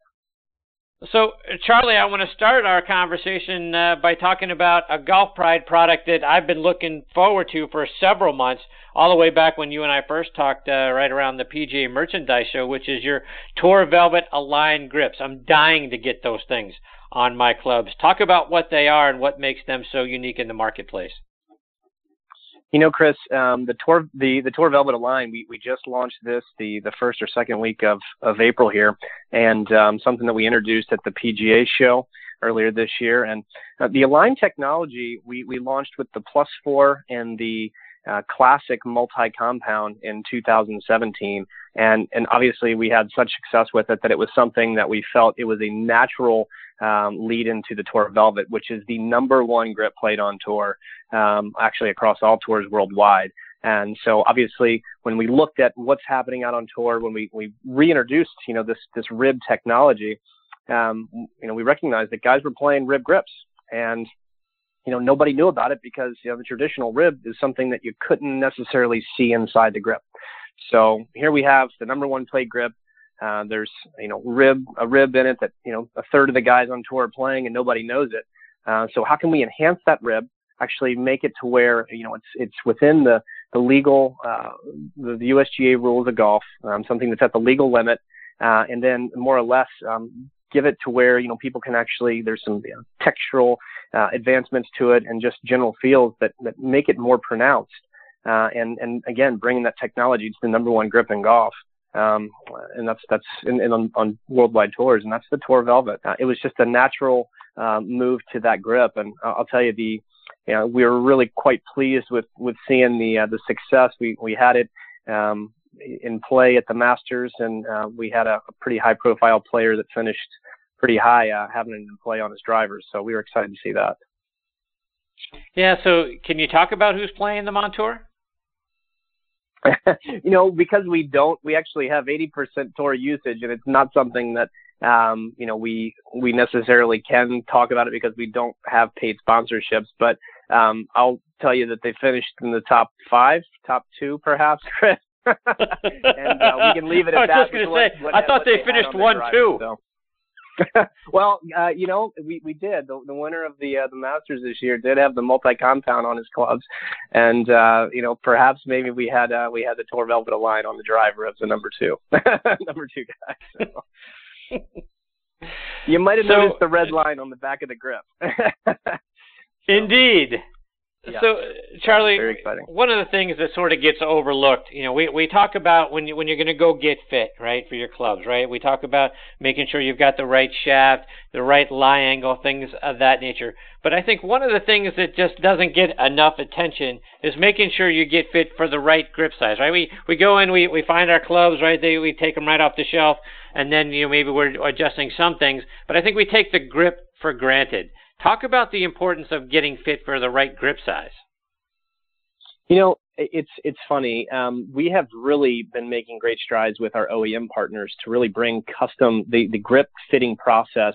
So, Charlie, I want to start our conversation uh, by talking about a Golf Pride product that I've been looking forward to for several months, all the way back when you and I first talked uh, right around the P G A Merchandise Show, which is your Tour Velvet Align grips. I'm dying to get those things on my clubs. Talk about what they are and what makes them so unique in the marketplace. You know, Chris, um, the Tour the, the Tour Velvet Align, we, we just launched this the, the first or second week of, of April here, and um, something that we introduced at the P G A show earlier this year. And uh, the Align technology we, we launched with the Plus Four and the uh, classic multi-compound in two thousand seventeen. And, and obviously we had such success with it that it was something that we felt it was a natural um, lead into the Tour Velvet, which is the number one grip played on tour, um, actually across all tours worldwide. And so obviously when we looked at what's happening out on tour, when we, we reintroduced, you know, this, this rib technology, um, you know, we recognized that guys were playing rib grips, and, you know, nobody knew about it because, you know, the traditional rib is something that you couldn't necessarily see inside the grip. So here we have the number one played grip. Uh, there's, you know, rib, a rib in it that, you know, a third of the guys on tour are playing and nobody knows it. Uh, so how can we enhance that rib, actually make it to where, you know, it's, it's within the, the legal, uh, the, the U S G A rules of golf, um, something that's at the legal limit. Uh, and then more or less, um, give it to where, you know, people can actually, there's some you know, textural, uh, advancements to it and just general feels that, that make it more pronounced. Uh, and, and again, bringing that technology to the number one grip in golf. Um, and that's, that's in, in on, on worldwide tours, and that's the Tour Velvet. Uh, it was just a natural, uh, move to that grip. And I'll tell you the, you know, we were really quite pleased with, with seeing the, uh, the success. We, we had it, um, in play at the Masters, and uh, we had a, a pretty high profile player that finished pretty high, uh, having it in play on his drivers. So we were excited to see that. Yeah. So can you talk about who's playing them on tour? You know, because we don't, we actually have eighty percent tour usage, and it's not something that, um, you know, we, we necessarily can talk about it because we don't have paid sponsorships, but um, I'll tell you that they finished in the top five, top two, perhaps, Chris. and uh, we can leave it at that. I was just going to say, what, what, I thought they, they finished one, driver, two. So. well, uh, you know, we, we did. The, the winner of the uh, the Masters this year did have the multi-compound on his clubs, and uh, you know, perhaps maybe we had uh, we had the Tour Velvet Align on the driver of the number two, number two guy. So. you might have so, noticed the red line on the back of the grip. so. Indeed. Yeah. So, Charlie, one of the things that sort of gets overlooked, you know, we, we talk about when, you, when you're going to go get fit, right, for your clubs, right? We talk about making sure you've got the right shaft, the right lie angle, things of that nature. But I think one of the things that just doesn't get enough attention is making sure you get fit for the right grip size, right? We we go in, we, we find our clubs, right? They, we take them right off the shelf, and then, you know, maybe we're adjusting some things. But I think we take the grip for granted. Talk about the importance of getting fit for the right grip size. You know, it's it's funny. Um, we have really been making great strides with our O E M partners to really bring custom the, the grip fitting process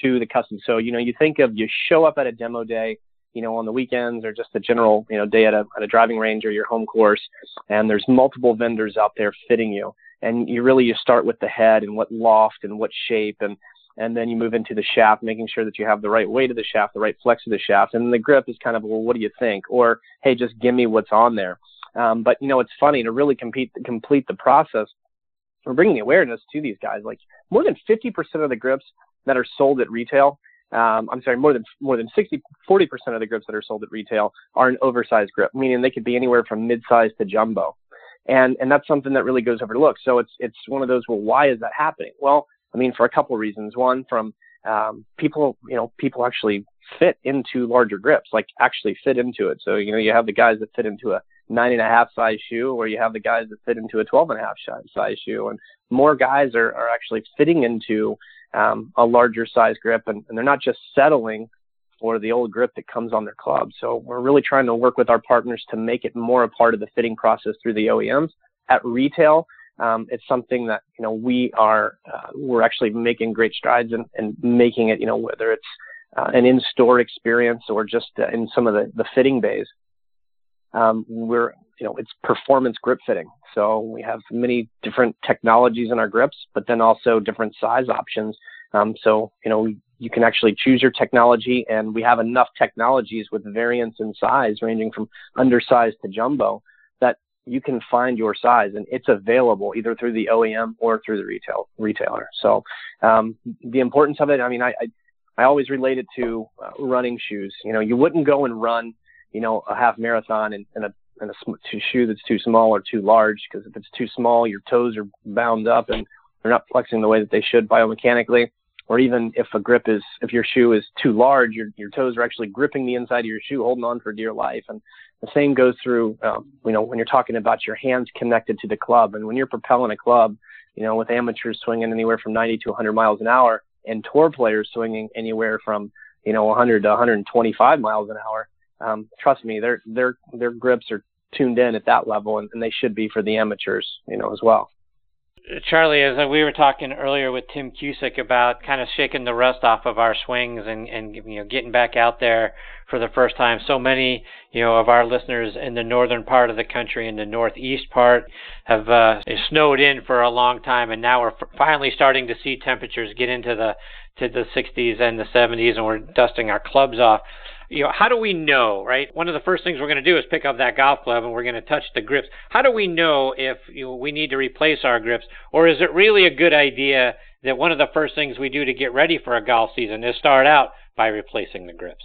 to the custom. So, you know, you think of you show up at a demo day, you know, on the weekends or just a general, you know, day at a, at a driving range or your home course, and there's multiple vendors out there fitting you. And you really you start with the head and what loft and what shape and And then you move into the shaft, making sure that you have the right weight of the shaft, the right flex of the shaft. And then the grip is kind of, well, what do you think? Or, hey, just give me what's on there. Um, but, you know, it's funny to really compete, complete the process. We're bringing the awareness to these guys. Like more than fifty percent of the grips that are sold at retail, um, I'm sorry, more than more than sixty, forty percent of the grips that are sold at retail are an oversized grip, meaning they could be anywhere from midsize to jumbo. And and that's something that really goes overlooked. So it's it's one of those, well, why is that happening? Well, I mean, for a couple of reasons. One, from um, people, you know, people actually fit into larger grips, like actually fit into it. So, you know, you have the guys that fit into a nine and a half size shoe, or you have the guys that fit into a twelve and a half size shoe. And more guys are, are actually fitting into um, a larger size grip, and, and they're not just settling for the old grip that comes on their club. So we're really trying to work with our partners to make it more a part of the fitting process through the O E Ms at retail. Um, it's something that, you know, we are, uh, we're actually making great strides in, in making it, you know, whether it's uh, an in-store experience or just uh, in some of the, the fitting bays, um, we're, you know, it's performance grip fitting. So we have many different technologies in our grips, but then also different size options Um, so, you know, you can actually choose your technology, and we have enough technologies with variants in size ranging from undersized to jumbo that you can find your size, and it's available either through the O E M or through the retail retailer. So um, the importance of it, I mean, I, I, I always relate it to uh, running shoes. You know, you wouldn't go and run, you know, a half marathon in, in a and a shoe that's too small or too large, because if it's too small, your toes are bound up and they're not flexing the way that they should biomechanically. Or even if a grip is, if your shoe is too large, your your toes are actually gripping the inside of your shoe, holding on for dear life. And the same goes through, um, you know, when you're talking about your hands connected to the club, and when you're propelling a club, you know, with amateurs swinging anywhere from ninety to one hundred miles an hour, and tour players swinging anywhere from, you know, one hundred to one hundred twenty-five miles an hour. Um, trust me, their their their grips are tuned in at that level, and, and they should be for the amateurs, you know, as well. Charlie, as we were talking earlier with Tim Cusick about kind of shaking the rust off of our swings and, and, you know, getting back out there for the first time. So many, you know, of our listeners in the northern part of the country, in the northeast part, have uh, snowed in for a long time, and now we're finally starting to see temperatures get into the to the sixties and the seventies, and we're dusting our clubs off. You know, how do we know, right? One of the first things we're going to do is pick up that golf club, and we're going to touch the grips. How do we know if, you know, we need to replace our grips? Or is it really a good idea that one of the first things we do to get ready for a golf season is start out by replacing the grips?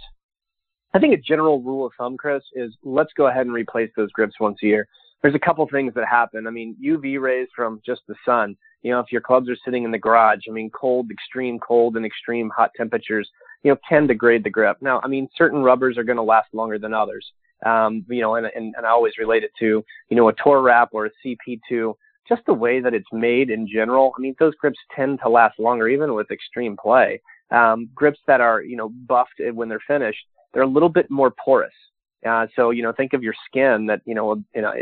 I think a general rule of thumb, Chris, is let's go ahead and replace those grips once a year. There's a couple things that happen. I mean, U V rays from just the sun. You know, if your clubs are sitting in the garage, I mean, cold, extreme cold and extreme hot temperatures, you know, can degrade the grip. Now, I mean, certain rubbers are going to last longer than others. Um, you know, and, and, and I always relate it to, you know, a tour wrap or a C P two, just the way that it's made in general. I mean, those grips tend to last longer, even with extreme play. Um, grips that are, you know, buffed when they're finished, they're a little bit more porous. Uh, so, you know, think of your skin that, you know, you know,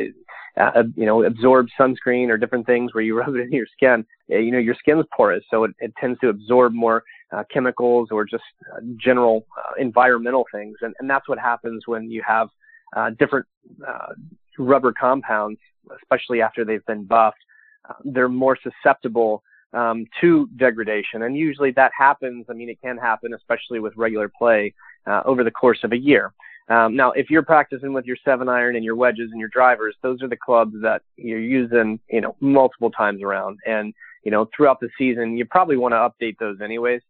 uh, you know, absorbs sunscreen or different things where you rub it into your skin. You know, your skin's porous, so it, it tends to absorb more uh, chemicals or just uh, general uh, environmental things. And, and that's what happens when you have uh, different uh, rubber compounds, especially after they've been buffed. Uh, they're more susceptible um, to degradation. And usually that happens. I mean, it can happen, especially with regular play uh, over the course of a year. Um, now, if you're practicing with your seven iron and your wedges and your drivers, those are the clubs that you're using, you know, multiple times around. And, you know, throughout the season, you probably want to update those anyways.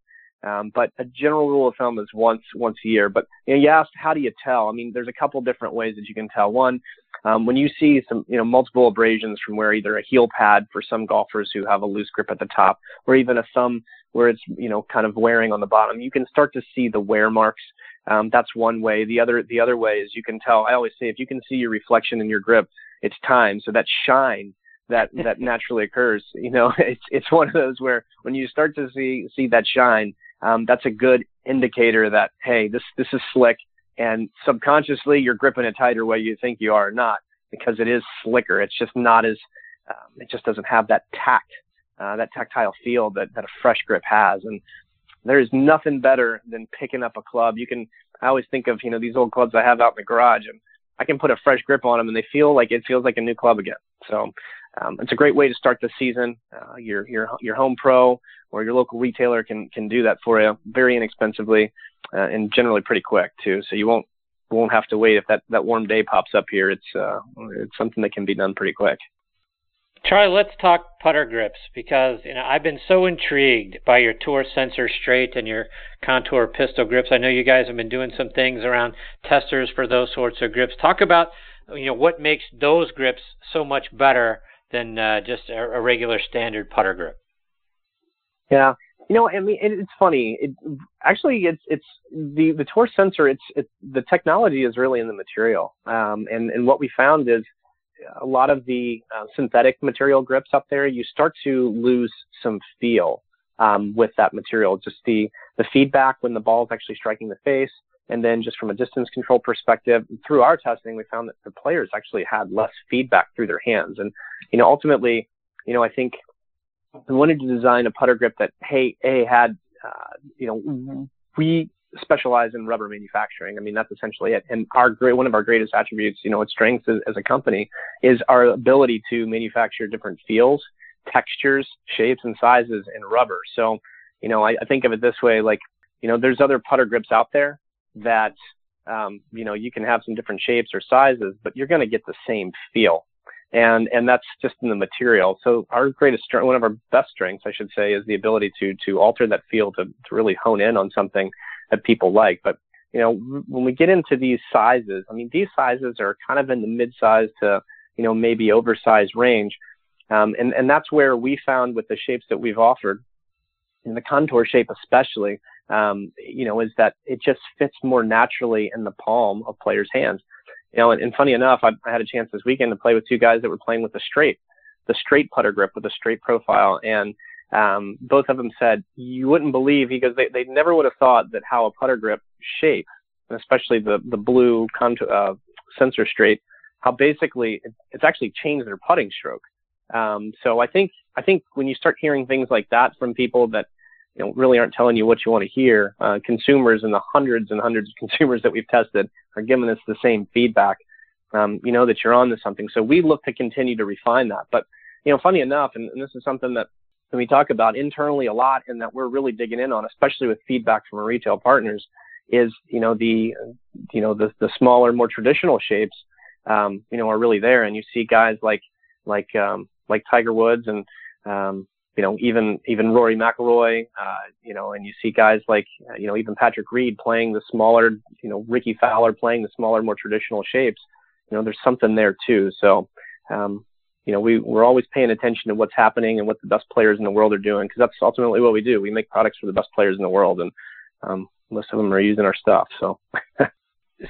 Um, but a general rule of thumb is once, once a year. But, you know, you asked, how do you tell? I mean, there's a couple different ways that you can tell. One, um, when you see some, you know, multiple abrasions from where either a heel pad for some golfers who have a loose grip at the top, or even a thumb where it's, you know, kind of wearing on the bottom, you can start to see the wear marks. Um, that's one way. The other, the other way is you can tell. I always say, if you can see your reflection in your grip, it's time. So that shine that, that naturally occurs, you know, it's, it's one of those where when you start to see, see that shine, um, that's a good indicator that, hey, this, this is slick, and subconsciously you're gripping it tighter way you think you are or not, because it is slicker. It's just not as, um, it just doesn't have that tact, uh, that tactile feel that, that a fresh grip has. And there is nothing better than picking up a club. You can, I always think of, you know, these old clubs I have out in the garage, and I can put a fresh grip on them and they feel like, it feels like a new club again. So um, it's a great way to start the season. Uh, your, your, your home pro or your local retailer can, can do that for you very inexpensively uh, and generally pretty quick too. So you won't, won't have to wait. If that, that warm day pops up here, it's, uh, it's something that can be done pretty quick. Charlie, let's talk putter grips, because, you know, I've been so intrigued by your Tour Sensor Straight and your Contour pistol grips. I know you guys have been doing some things around testers for those sorts of grips. Talk about, you know, what makes those grips so much better than uh, just a, a regular standard putter grip. Yeah, you know, I mean, it, it's funny. It, actually, it's it's the, the Tour Sensor. It's, it's the technology is really in the material, um, and and what we found is, a lot of the uh, synthetic material grips up there, you start to lose some feel um, with that material. Just the, the feedback when the ball is actually striking the face. And then just from a distance control perspective, through our testing, we found that the players actually had less feedback through their hands. And, you know, ultimately, you know, I think we wanted to design a putter grip that, hey, A, had, uh, you know, we specialize in rubber manufacturing. I mean, that's essentially it. And our great, one of our greatest attributes, you know, its strengths as, as a company is our ability to manufacture different feels, textures, shapes, and sizes in rubber. So, You know, I, I think of it this way, like, you know, there's other putter grips out there that, um, you know, you can have some different shapes or sizes, but you're going to get the same feel. And, and that's just in the material. So our greatest strength, one of our best strengths, I should say, is the ability to, to alter that feel, to, to really hone in on something that people like. But, you know, when we get into these sizes, I mean, these sizes are kind of in the mid-size to, you know, maybe oversized range. Um, and, and that's where we found with the shapes that we've offered, in the contour shape especially, um, you know, is that it just fits more naturally in the palm of players' hands. You know, and, and funny enough, I, I had a chance this weekend to play with two guys that were playing with a straight, the straight putter grip with a straight profile. And um, both of them said, you wouldn't believe, because they, they never would have thought that how a putter grip shape, and especially the, the blue contour, uh, Sensor Straight, how basically it, it's actually changed their putting stroke. Um, so I think, I think when you start hearing things like that from people that, you know, really aren't telling you what you want to hear, uh, consumers and the hundreds and hundreds of consumers that we've tested are giving us the same feedback, um, you know, that you're on to something. So we look to continue to refine that. But, you know, funny enough, and, and this is something that we talk about internally a lot and that we're really digging in on, especially with feedback from our retail partners, is, you know, the, you know, the, the smaller, more traditional shapes, um, you know, are really there. And you see guys like, like, um, like Tiger Woods and, um, you know, even, even Rory McIlroy, uh, you know, and you see guys like, uh, you know, even Patrick Reed playing the smaller, you know, Ricky Fowler playing the smaller, more traditional shapes. You know, there's something there too. So, um, you know, we, we're always paying attention to what's happening and what the best players in the world are doing, because that's ultimately what we do. We make products for the best players in the world, and um, most of them are using our stuff. So,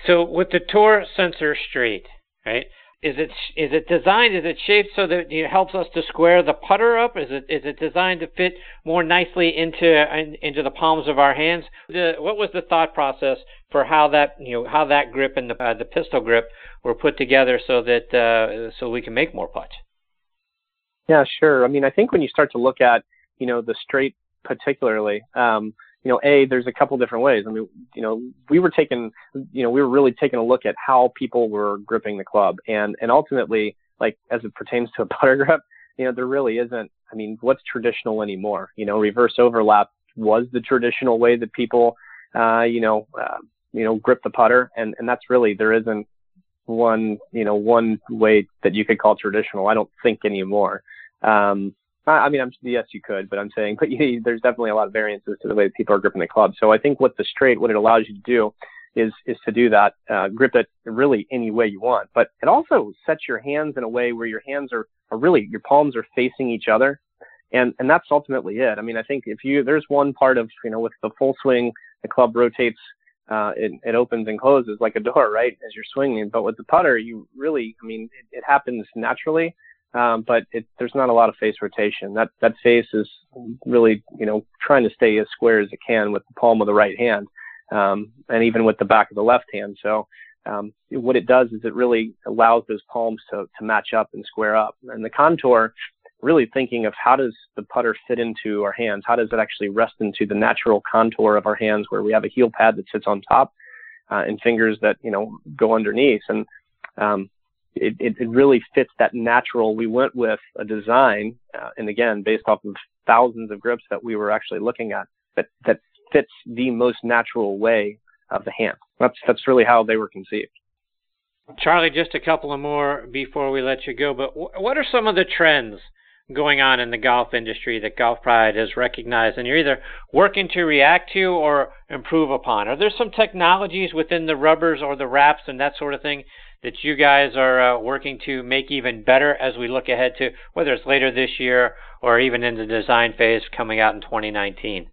so with the Tour Sensor Straight, right? Is it is it designed? Is it shaped so that it helps us to square the putter up? Is it is it designed to fit more nicely into into the palms of our hands? The, what was the thought process for how that you know how that grip and the uh, the pistol grip were put together so that uh, so we can make more putts? Yeah, sure. I mean, I think when you start to look at you know the straight particularly, um, you know, A, there's a couple different ways. I mean, you know, we were taking, you know, we were really taking a look at how people were gripping the club. And, and ultimately, like, as it pertains to a putter grip, you know, there really isn't, I mean, what's traditional anymore? You know, reverse overlap was the traditional way that people, uh, you know, uh, you know, grip the putter. And, and that's really, there isn't one, you know, one way that you could call traditional, I don't think, anymore. Um, I mean, I'm, yes, you could, but I'm saying, but you, there's definitely a lot of variances to the way that people are gripping the club. So I think what the straight, what it allows you to do is, is to do that, uh, grip it really any way you want, but it also sets your hands in a way where your hands are, are really, your palms are facing each other. And, and that's ultimately it. I mean, I think if you, there's one part of, you know, with the full swing, the club rotates, uh, it, it opens and closes like a door, right? As you're swinging. But with the putter, you really, I mean, it, it happens naturally. Um, but it, there's not a lot of face rotation. That that face is really, you know, trying to stay as square as it can with the palm of the right hand, um, and even with the back of the left hand. So um, what it does is it really allows those palms to, to match up and square up. And the contour, really thinking of how does the putter fit into our hands? How does it actually rest into the natural contour of our hands, where we have a heel pad that sits on top uh, and fingers that, you know, go underneath. And um It, it, it really fits that natural. We went with a design, uh, and again, based off of thousands of grips that we were actually looking at, that, that fits the most natural way of the hand. That's, that's really how they were conceived. Charlie, just a couple of more before we let you go, but w- what are some of the trends going on in the golf industry that Golf Pride has recognized and you're either working to react to or improve upon? Are there some technologies within the rubbers or the wraps and that sort of thing that you guys are uh, working to make even better as we look ahead to whether it's later this year or even in the design phase coming out in twenty nineteen?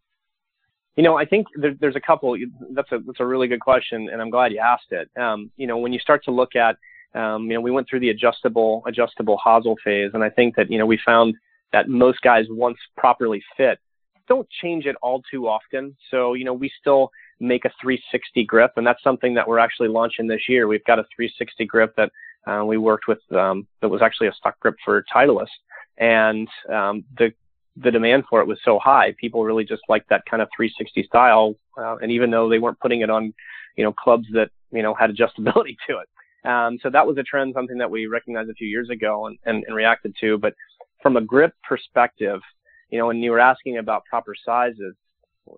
You know, I think there, there's a couple. That's a that's a really good question, and I'm glad you asked it. Um, you know, when you start to look at, um, you know, we went through the adjustable adjustable hosel phase, and I think that, you know, we found that most guys, once properly fit, don't change it all too often. So, you know, we still make a three sixty grip, and that's something that we're actually launching this year. We've got a three sixty grip that uh, we worked with, um, that was actually a stock grip for Titleist, and um, the the demand for it was so high. People really just liked that kind of three sixty style, uh, and even though they weren't putting it on, you know, clubs that, you know, had adjustability to it. Um, so that was a trend, something that we recognized a few years ago and, and, and reacted to. But from a grip perspective, you know, when you were asking about proper sizes,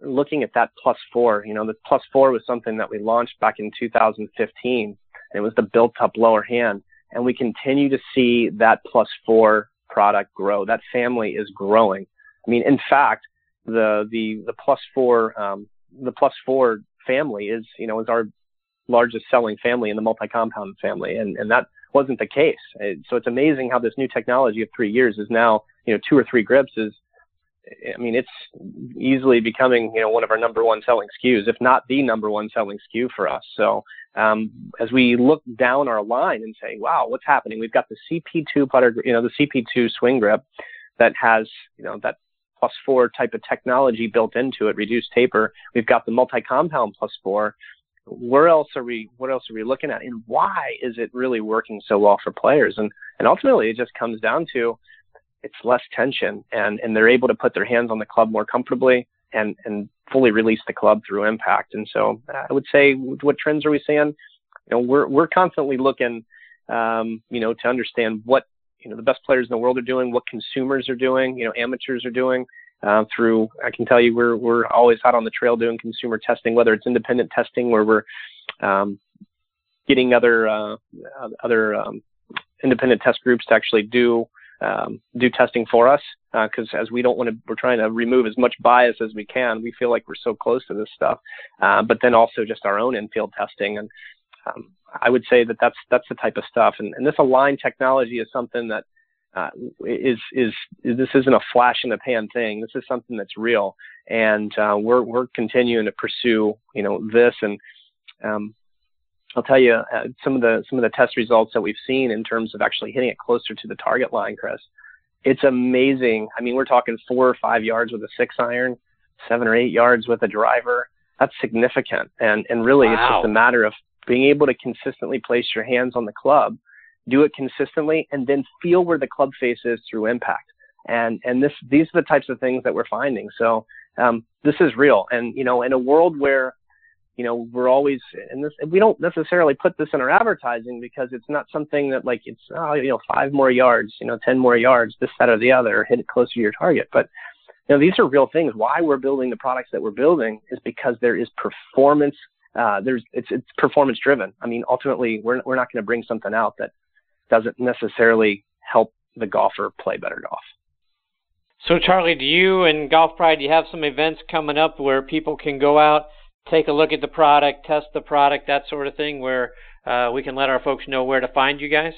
looking at that plus four, you know, the plus four was something that we launched back in two thousand fifteen, and it was the built up lower hand. And we continue to see that plus four product grow. That family is growing. I mean, in fact, the, the, the plus four, um, the plus four family is, you know, is our largest selling family in the multi-compound family. And, and that wasn't the case. So it's amazing how this new technology of three years is now, you know, two or three grips is, I mean, it's easily becoming, you know, one of our number one selling S K Us, if not the number one selling S K U for us. So um, as we look down our line and say, wow, what's happening? We've got the C P two putter, you know, the C P two swing grip that has, you know, that plus four type of technology built into it, reduced taper. We've got the multi-compound plus four. Where else are we, what else are we looking at? And why is it really working so well for players? And, and ultimately it just comes down to, it's less tension, and, and they're able to put their hands on the club more comfortably and, and fully release the club through impact. And so I would say, what trends are we seeing? You know, we're, we're constantly looking, um, you know, to understand what, you know, the best players in the world are doing, what consumers are doing, you know, amateurs are doing, uh, through, I can tell you, we're, we're always out on the trail doing consumer testing, whether it's independent testing where we're, um, getting other, uh, other, um, independent test groups to actually do, Um, do testing for us, because uh, as we don't want to, we're trying to remove as much bias as we can. We feel like we're so close to this stuff, uh, but then also just our own in-field testing. And um, I would say that that's that's the type of stuff. And, and this Align technology is something that uh, is, is is this isn't a flash in the pan thing. This is something that's real, and uh, we're we're continuing to pursue, you know, this. And um, I'll tell you uh, some of the some of the test results that we've seen in terms of actually hitting it closer to the target line, Chris. It's amazing. I mean, we're talking four or five yards with a six iron, seven or eight yards with a driver. That's significant. And and really, wow. It's just a matter of being able to consistently place your hands on the club, do it consistently, and then feel where the club face is through impact. And and this these are the types of things that we're finding. So um, this is real. And you know, in a world where you know, we're always, and this, we don't necessarily put this in our advertising because it's not something that like it's, oh, you know, five more yards, you know, ten more yards, this, that, or the other, hit it closer to your target. But, you know, these are real things. Why we're building the products that we're building is because there is performance. Uh, there's, it's, it's performance driven. I mean, ultimately we're, we're not going to bring something out that doesn't necessarily help the golfer play better golf. So Charlie, do you and Golf Pride, do you have some events coming up where people can go out, take a look at the product, test the product, that sort of thing, where uh, we can let our folks know where to find you guys?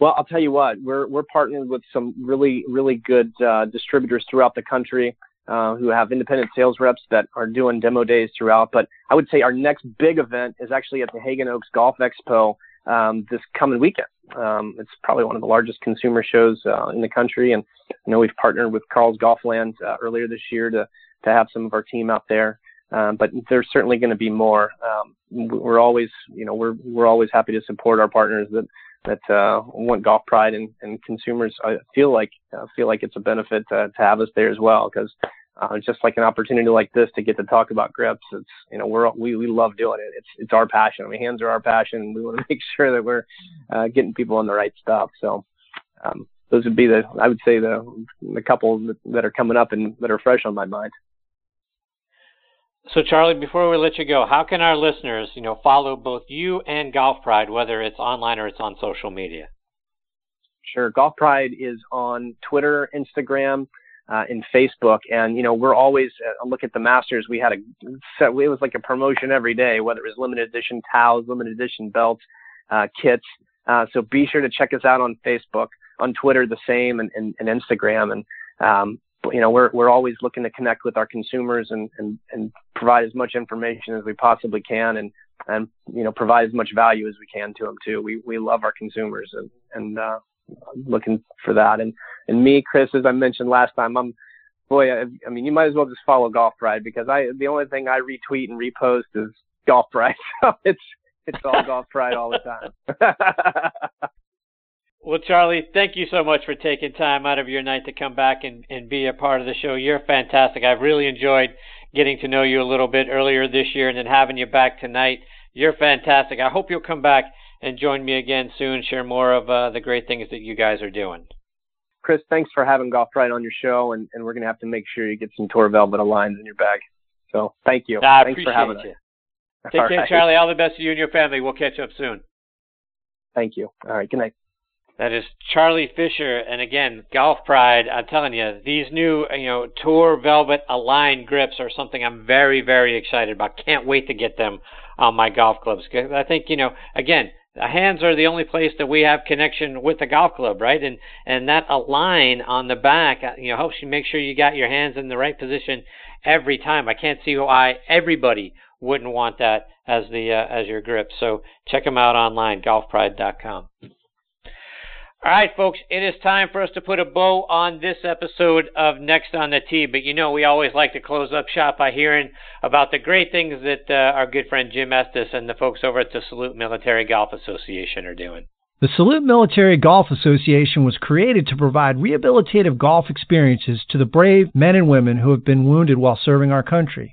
Well, I'll tell you what, we're we're partnered with some really, really good uh, distributors throughout the country uh, who have independent sales reps that are doing demo days throughout. But I would say our next big event is actually at the Hagen Oaks Golf Expo um, this coming weekend. Um, it's probably one of the largest consumer shows uh, in the country. And you know, we've partnered with Carl's Golfland uh, earlier this year to, to have some of our team out there. Um, but there's certainly going to be more. Um, we're always, you know, we're we're always happy to support our partners that that uh, want Golf Pride and, and consumers. I feel like I feel like it's a benefit to, to have us there as well, because uh, it's just like an opportunity like this to get to talk about grips. It's you know we're we we love doing it. It's it's our passion. I mean, hands are our passion. We want to make sure that we're uh, getting people on the right stuff. So um, those would be the I would say the the couple that are coming up and that are fresh on my mind. So, Charlie, before we let you go, how can our listeners, you know, follow both you and Golf Pride, whether it's online or it's on social media? Sure. Golf Pride is on Twitter, Instagram, uh, and Facebook. And, you know, we're always, uh, look at the Masters. We had a set, it was like a promotion every day, whether it was limited edition towels, limited edition belts, uh, kits. Uh, so be sure to check us out on Facebook, on Twitter, the same, and, and, and Instagram. And, um, you know, we're we're always looking to connect with our consumers and, and, and provide as much information as we possibly can, and, and you know, provide as much value as we can to them too. We we love our consumers and and uh, looking for that. And and me, Chris, as I mentioned last time, I'm boy, I, I mean, you might as well just follow Golf Pride, because I the only thing I retweet and repost is Golf Pride, so it's it's all Golf Pride all the time. Well, Charlie, thank you so much for taking time out of your night to come back and, and be a part of the show. You're fantastic. I've really enjoyed getting to know you a little bit earlier this year and then having you back tonight. You're fantastic. I hope you'll come back and join me again soon, share more of uh, the great things that you guys are doing. Chris, thanks for having Golf Pride on your show, and, and we're going to have to make sure you get some Tour Velvet Aligns in your bag. So thank you. I thanks appreciate for having you. Us. Take All care, right. Charlie. All the best to you and your family. We'll catch up soon. Thank you. All right. Good night. That is Charlie Fisher. And again, Golf Pride, I'm telling you, these new, you know, Tour Velvet Align grips are something I'm very, very excited about. Can't wait to get them on my golf clubs. I think, you know, again, the hands are the only place that we have connection with the golf club, right? And and that align on the back, you know, helps you make sure you got your hands in the right position every time. I can't see why everybody wouldn't want that as the uh, as your grip. So check them out online, golf pride dot com. All right, folks, it is time for us to put a bow on this episode of Next on the Tee. But you know, we always like to close up shop by hearing about the great things that uh, our good friend Jim Estes and the folks over at the Salute Military Golf Association are doing. The Salute Military Golf Association was created to provide rehabilitative golf experiences to the brave men and women who have been wounded while serving our country.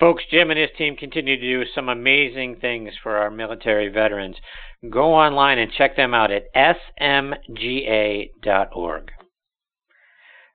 Folks, Jim and his team continue to do some amazing things for our military veterans. Go online and check them out at S M G A dot org.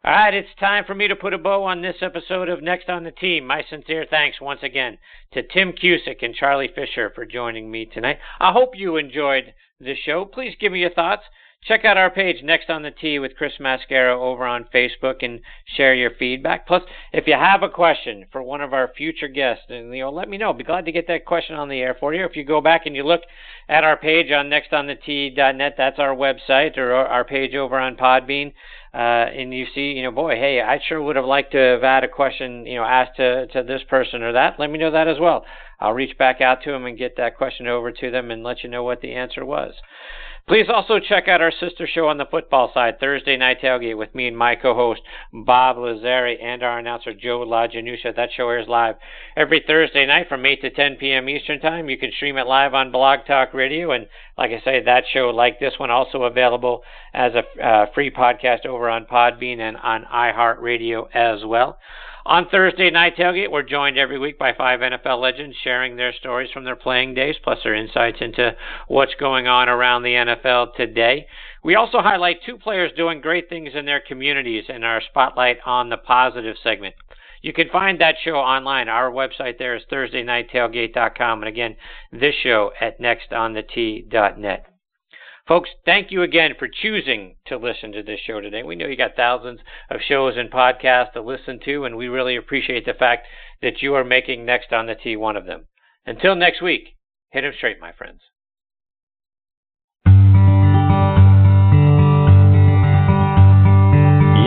All right, it's time for me to put a bow on this episode of Next on the Tee. My sincere thanks once again to Tim Cusick and Charlie Fisher for joining me tonight. I hope you enjoyed the show. Please give me your thoughts. Check out our page, Next on the Tee with Chris Mascaro, over on Facebook, and share your feedback. Plus, if you have a question for one of our future guests, then, you know, let me know. I'd be glad to get that question on the air for you. If you go back and you look at our page on next on the tee dot net, that's our website, or our page over on Podbean, uh, and you see, you know, boy, hey, I sure would have liked to have had a question, you know, asked to, to this person or that. Let me know that as well. I'll reach back out to them and get that question over to them and let you know what the answer was. Please also check out our sister show on the football side, Thursday Night Tailgate, with me and my co-host, Bob Lazzari, and our announcer, Joe LaGianuscia. That show airs live every Thursday night from eight to ten p.m. Eastern Time. You can stream it live on Blog Talk Radio. And like I say, that show, like this one, also available as a uh, free podcast over on Podbean and on iHeartRadio as well. On Thursday Night Tailgate, we're joined every week by five N F L legends sharing their stories from their playing days, plus their insights into what's going on around the N F L today. We also highlight two players doing great things in their communities in our Spotlight on the Positive segment. You can find that show online. Our website there is thursday night tailgate dot com, and again, this show at next on the tee dot net. Folks, thank you again for choosing to listen to this show today. We know you got thousands of shows and podcasts to listen to, and we really appreciate the fact that you are making Next on the Tee one of them. Until next week, hit 'em straight, my friends.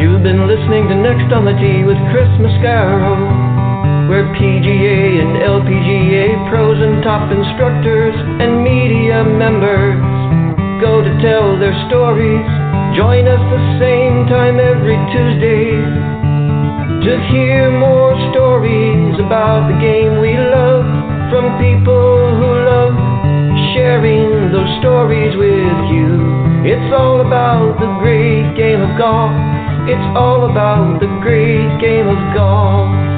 You've been listening to Next on the Tee with Chris Mascaro, where P G A and L P G A pros and top instructors and media members go to tell their stories. Join us the same time every Tuesday to hear more stories about the game we love from people who love sharing those stories with you. It's all about the great game of golf. It's all about the great game of golf.